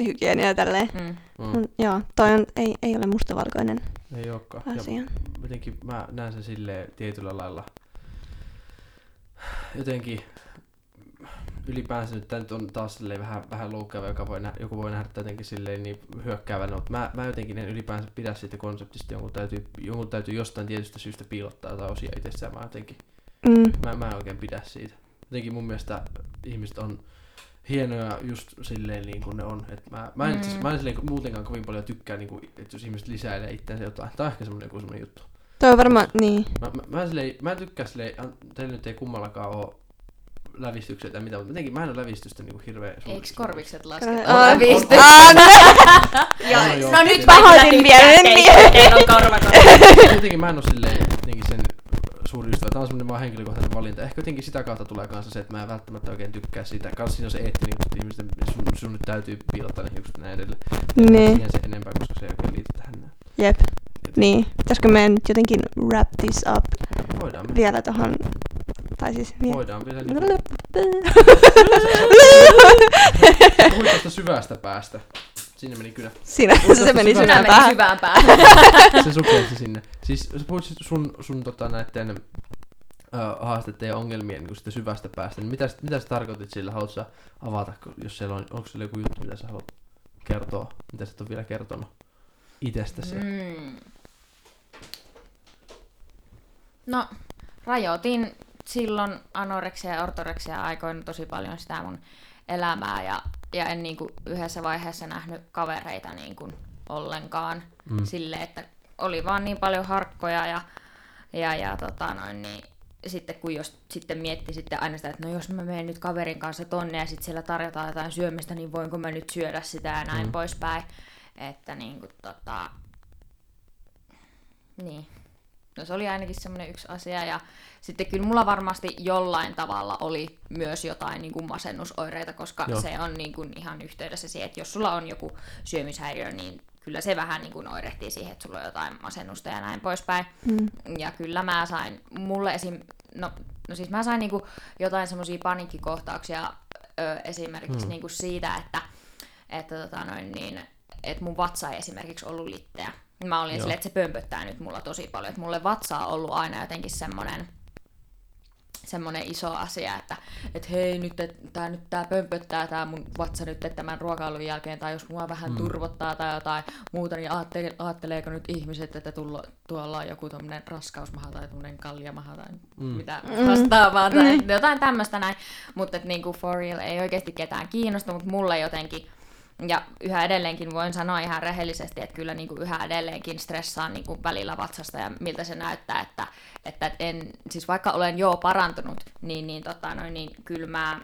hygieniaa tälleen. Joo, toi ei ole mustavalkoinen ei olekaan asia. Jotenkin mä näen sen silleen tietyllä lailla jotenkin ylipäänsä nyt tämä nyt on taas vähän loukkaava, joku voi nähdä jotenkin silleen niin hyökkäävänä, mutta mä jotenkin en ylipäänsä pidä siitä konseptista, jonkun täytyy jostain tietystä syystä piilottaa jotain osia itsessään, mä jotenkin, mä en oikein pidä siitä. Jotenkin mun mielestä ihmiset on hienoja just silleen niin kuin ne on, että mä en silleen muutenkaan kovin paljon tykkää, niin kuin, että jos ihmiset lisäilee itseänsä jotain, tämä on ehkä semmoinen juttu. Toi on varmaan, niin. Mä en tykkää silleen, teillä nyt ei kummallakaan ole lävistykset ja mitä, mutta jotenkin mä en ole lävistystä niin kuin hirveä... Eiks korvikset lasketa? Lävistykset! No nyt pahoitin vielä! En ole korvakorvikset! Jotenkin mä en ole silleen sen suuri ystävä. Tämä on semmoinen vaan henkilökohtainen valinta. Ehkä jotenkin sitä kautta tulee kanssa se, että mä en välttämättä oikein tykkää siitä. Kans siinä on se eettinen, kun ihmiset sun nyt täytyy piilottaa ne hiukset näin edelleen. Siihen se enempää, koska se ei oikein liity tähän. Jep. Niin. Pitäisikö meidän nyt jotenkin wrap this up vielä tohon... Tai siis... Voidaan vielä... Puhuit tästä syvästä päästä. Sinne meni kynä. Se meni syvään päähän. Se sukelsi sinne. Siis puhuit sun näiden haasteiden ja ongelmien niin sitä syvästä päästä. Niin mitä sä tarkoitit sillä? Haluatko sä avata, jos siellä on... Onko siellä joku juttu, mitä sä haluat kertoa? Mitä sä et ole vielä kertonut itsestäsi? No, rajoitin silloin anoreksia ja ortoreksia aikoina tosi paljon sitä mun elämää ja en niinku yhdessä vaiheessa nähnyt kavereita niinku ollenkaan silleen, että oli vaan niin paljon harkkoja ja niin sitten kun jos sitten mietti sitten aina sitä, että no jos mä menen nyt kaverin kanssa tonne ja sitten siellä tarjotaan jotain syömistä, niin voinko mä nyt syödä sitä ja näin poispäin, että niinku niin. No se oli ainakin semmoinen yksi asia ja sitten kyllä mulla varmasti jollain tavalla oli myös jotain niin kuin masennusoireita, koska se on niin kuin ihan yhteydessä siihen, että jos sulla on joku syömishäiriö, niin kyllä se vähän niin kuin oirehtii siihen, että sulla on jotain masennusta ja näin poispäin. Ja kyllä mä sain, mulle siis mä sain niin kuin jotain semmoisia paniikkikohtauksia esimerkiksi niin kuin siitä, että mun vatsa ei esimerkiksi ollut litteä. Mä olin silleen, että se pömpöttää nyt mulla tosi paljon. Että mulle vatsa on ollut aina jotenkin semmonen iso asia, että hei, nyt tää pömpöttää tää mun vatsa nyt tämän ruokailun jälkeen, tai jos mua vähän turvottaa tai jotain muuta, niin ajatteleeko nyt ihmiset, että tuolla on joku tommonen raskausmaha tai tommonen kalliamaha tai mitä vastaavaa tai jotain tämmöstä näin. Mutta niinku for real ei oikeesti ketään kiinnosta, mutta mulle jotenkin. Ja yhä edelleenkin voin sanoa ihan rehellisesti, että kyllä niin kuin yhä edelleenkin stressaan niin kuin välillä vatsasta ja miltä se näyttää, että en, siis vaikka olen parantunut, niin kyllä mä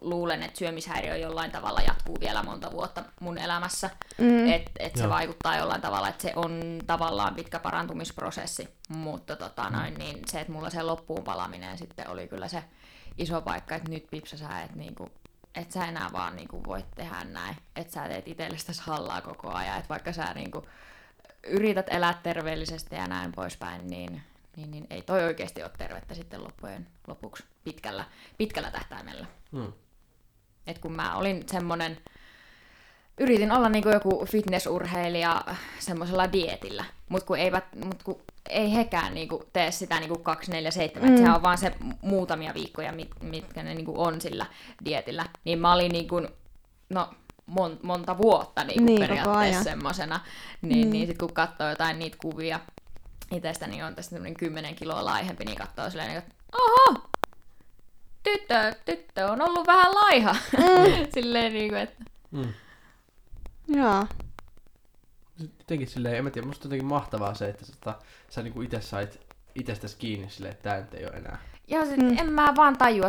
luulen, että syömishäiriö jollain tavalla jatkuu vielä monta vuotta mun elämässä, että se vaikuttaa jollain tavalla, että se on tavallaan pitkä parantumisprosessi, mutta niin se, että mulla se loppuun palaminen sitten oli kyllä se iso paikka, että nyt Pipsa sä et niinku et sä enää vaan niinku voit tehdä näin, et sä teet itsellestäsi hallaa koko ajan, et vaikka sä niinku yrität elää terveellisesti ja näin poispäin, niin ei toi oikeesti ole tervettä sitten lopuksi pitkällä tähtäimellä. Et kun mä olin semmonen, yritin olla niinku joku fitnessurheilija semmoisella dietillä, mut kun ei hekään niinku tee sitä niinku 24/7, että sehän on vaan se muutamia viikkoja, mitkä ne niinku on sillä dietillä. Niin mä olin niinku, monta vuotta niinku periaatteessa semmosena. Niin sit kun katsoo jotain niitä kuvia itsestä, niin on tässä tämmönen 10 kiloa laihempi, niin katsoo silleen, että oho! Tyttö on ollut vähän laiha! Silleen niinku, että... Joo. Jotenkin silleen, en mä tiedä, musta jotenkin mahtavaa se, että sä niinku itse sait itsestäsi kiinni silleen, että tää nyt ei oo enää. Ja sit en mä vaan tajua,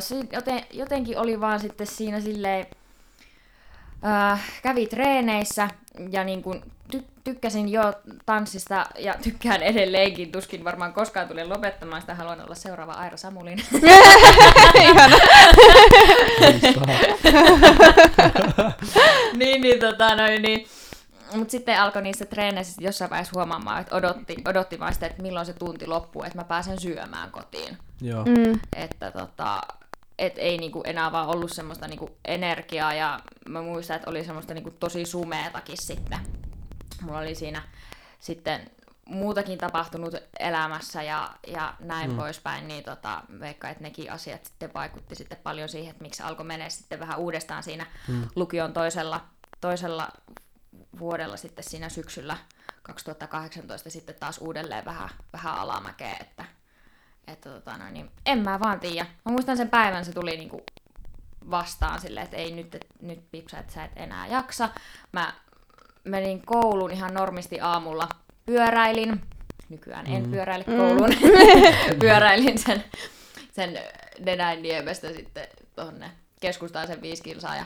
jotenkin oli vaan sitten siinä silleen, kävi treeneissä ja niinku tykkäsin tanssista ja tykkään edelleenkin, tuskin varmaan koskaan tulen lopettamaan sitä, haluan olla seuraava Aira Samulin. Ihana. Niin. Mutta sitten alkoi niissä treeneissä jossain vaiheessa huomaamaan, että odotti vain sitä, että milloin se tunti loppuu, että mä pääsen syömään kotiin. Joo. Että et ei niinku enää vaan ollut semmoista niinku energiaa ja mä muistan, että oli semmoista niinku tosi sumeetakin sitten. Mulla oli siinä sitten muutakin tapahtunut elämässä ja näin poispäin, niin veikkaan, että nekin asiat sitten vaikutti sitten paljon siihen, että miksi alkoi mennä sitten vähän uudestaan siinä lukion toisella vuodella sitten siinä syksyllä 2018 sitten taas uudelleen vähän alamäkeä, että niin en mä vaan tiedä. Mä muistan sen päivän, se tuli niinku vastaan silleen, että ei nyt Pipsa, että sä et enää jaksa. Mä menin kouluun ihan normisti aamulla, pyöräilin, nykyään en pyöräile kouluun, pyöräilin sen Denäinniemestä sitten tonne keskustaan sen 5 kilsaa ja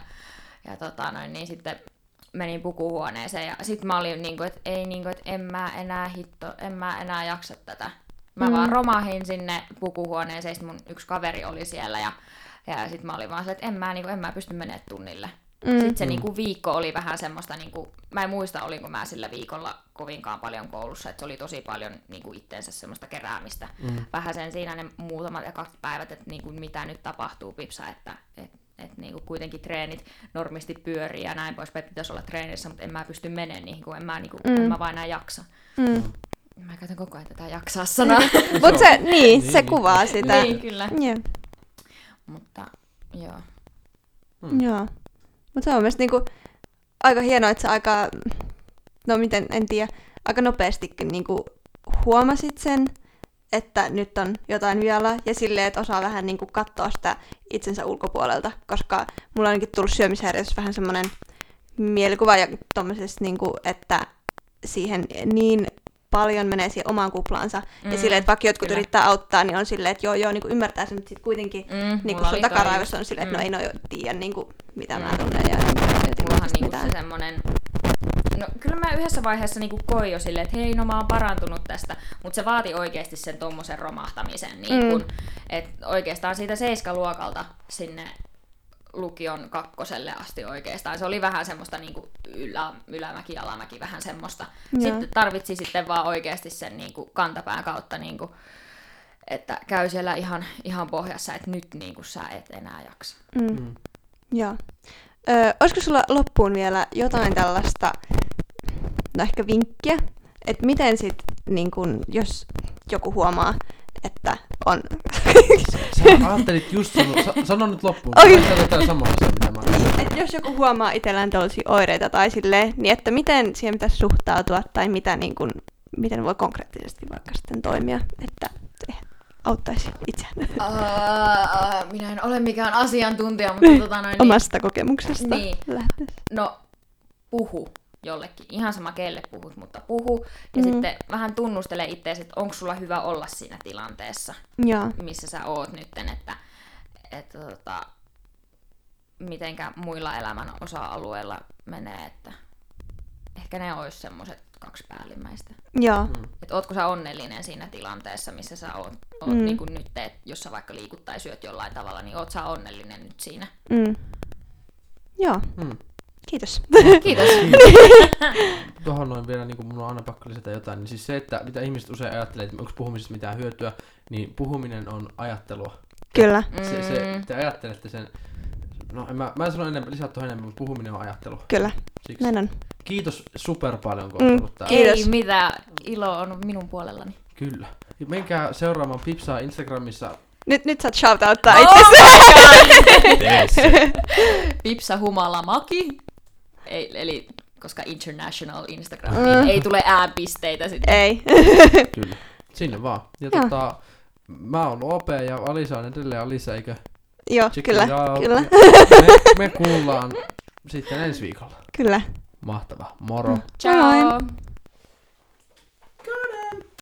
niin sitten menin pukuhuoneeseen ja sit mä olin niinku, että ei niinku, että en mä enää jaksa tätä. Mä vaan romahin sinne pukuhuoneeseen, sit mun yksi kaveri oli siellä ja sit mä olin vaan se, että en mä pysty menemään tunnille. Sit se niinku viikko oli vähän semmoista niinku, mä en muista olinko mä sillä viikolla kovinkaan paljon koulussa, että se oli tosi paljon niinku itteensä semmoista keräämistä. Vähän sen siinä ne muutamat ja 2 päivät, että niinku mitä nyt tapahtuu Pipsa, että niinku kuitenkin treenit normisti pyörii ja näin poispäin, pitäisi olla treenissä, mutta en mä pysty meneen niihin, kun en mä vaan enää jaksa. Mä käytän koko ajan tätä jaksaa sanaa. Mutta se, se kuvaa sitä. Niin, kyllä. Yeah. Mutta, joo. Joo. Mutta se on mielestäni niinku aika hienoa, että sä aika, aika nopeastikin niinku huomasit sen että nyt on jotain vielä ja silleen, että osaa vähän niin kuin katsoa sitä itsensä ulkopuolelta, koska mulla on ainakin tullut syömishäiriössä vähän semmoinen mielikuva ja tommosesta, niin kuin, että siihen niin paljon menee siihen omaan kuplaansa. Ja silleen, että vaikka jotkut yrittää auttaa, niin on silleen, että joo, niin kuin ymmärtää sen, mutta sitten kuitenkin niin kuin sun takaraivossa on silleen, että no ei no tiedä, niin kuin, mitä mä tunnen. Ja mullahan niin kuin se semmoinen... No kyllä mä yhdessä vaiheessa niin kuin koin jo silleen, että hei, no mä oon parantunut tästä, mutta se vaati oikeasti sen tommosen romahtamisen. Niin kuin, että oikeastaan siitä 7-luokalta sinne lukion 2. asti oikeastaan. Se oli vähän semmoista niinku ylämäki, alamäki, vähän semmoista. Joo. Sitten tarvitsi sitten vaan oikeasti sen niinku kantapään kautta, niinku, että käy siellä ihan pohjassa, että nyt niinku sä et enää jaksa. Joo. Olisiko sulla loppuun vielä jotain tällaista, no ehkä vinkkiä, että miten sit, niin kun, jos joku huomaa, että on... Sä ajattelit just sano nyt loppuun. Sano samaa asiaa, mitä mä ajattelin. Et jos joku huomaa itsellään tällaisia oireita tai silleen, niin että miten siihen pitäisi suhtautua tai mitä, niin kun, miten voi konkreettisesti vaikka sitten toimia, että auttaisi itseään. Minä en ole mikään asiantuntija, mutta niin, omasta kokemuksesta niin, lähtee. No, puhu jollekin. Ihan sama kelle puhut, mutta puhu. Ja sitten vähän tunnustele itseäsi, että onko sulla hyvä olla siinä tilanteessa, missä sä oot nytten, että mitenkä muilla elämän osa-alueilla menee, että ehkä ne olisi semmoiset 2 päällimmäistä. Että ootko sä onnellinen siinä tilanteessa, missä sä oot niin kuin nyt, että jos sä vaikka liikut tai syöt jollain tavalla, niin oot sä onnellinen nyt siinä. Joo. Kiitos. Tuohon noin vielä, niin kun mun on aina pakko lisätä jotain, niin siis se, että mitä ihmiset usein ajattelee, että onko puhumisesta mitään hyötyä, niin puhuminen on ajattelua. Kyllä. Se, te ajattelette sen, no mä en sano lisää tuohon enemmän, mutta puhuminen on ajattelu. Kyllä, siksi. Näin on. Kiitos super paljon, kun olet ollut täällä. Ei mitään, ilo on minun puolellani. Kyllä. Menkää seuraamaan Pipsaa Instagramissa. Nyt sä oot shoutouttaa itse. Pipsa Humalamäki. Eli koska international Instagram, niin ei tule ääpisteitä sitten. Ei. Kyllä. Sinne vaan. Ja mä oon Ope ja Alisa on edelleen Alisa, eikö? Joo, kyllä. Me kuullaan sitten ensi viikolla. Kyllä. Mahtavaa. Moro. Ciao.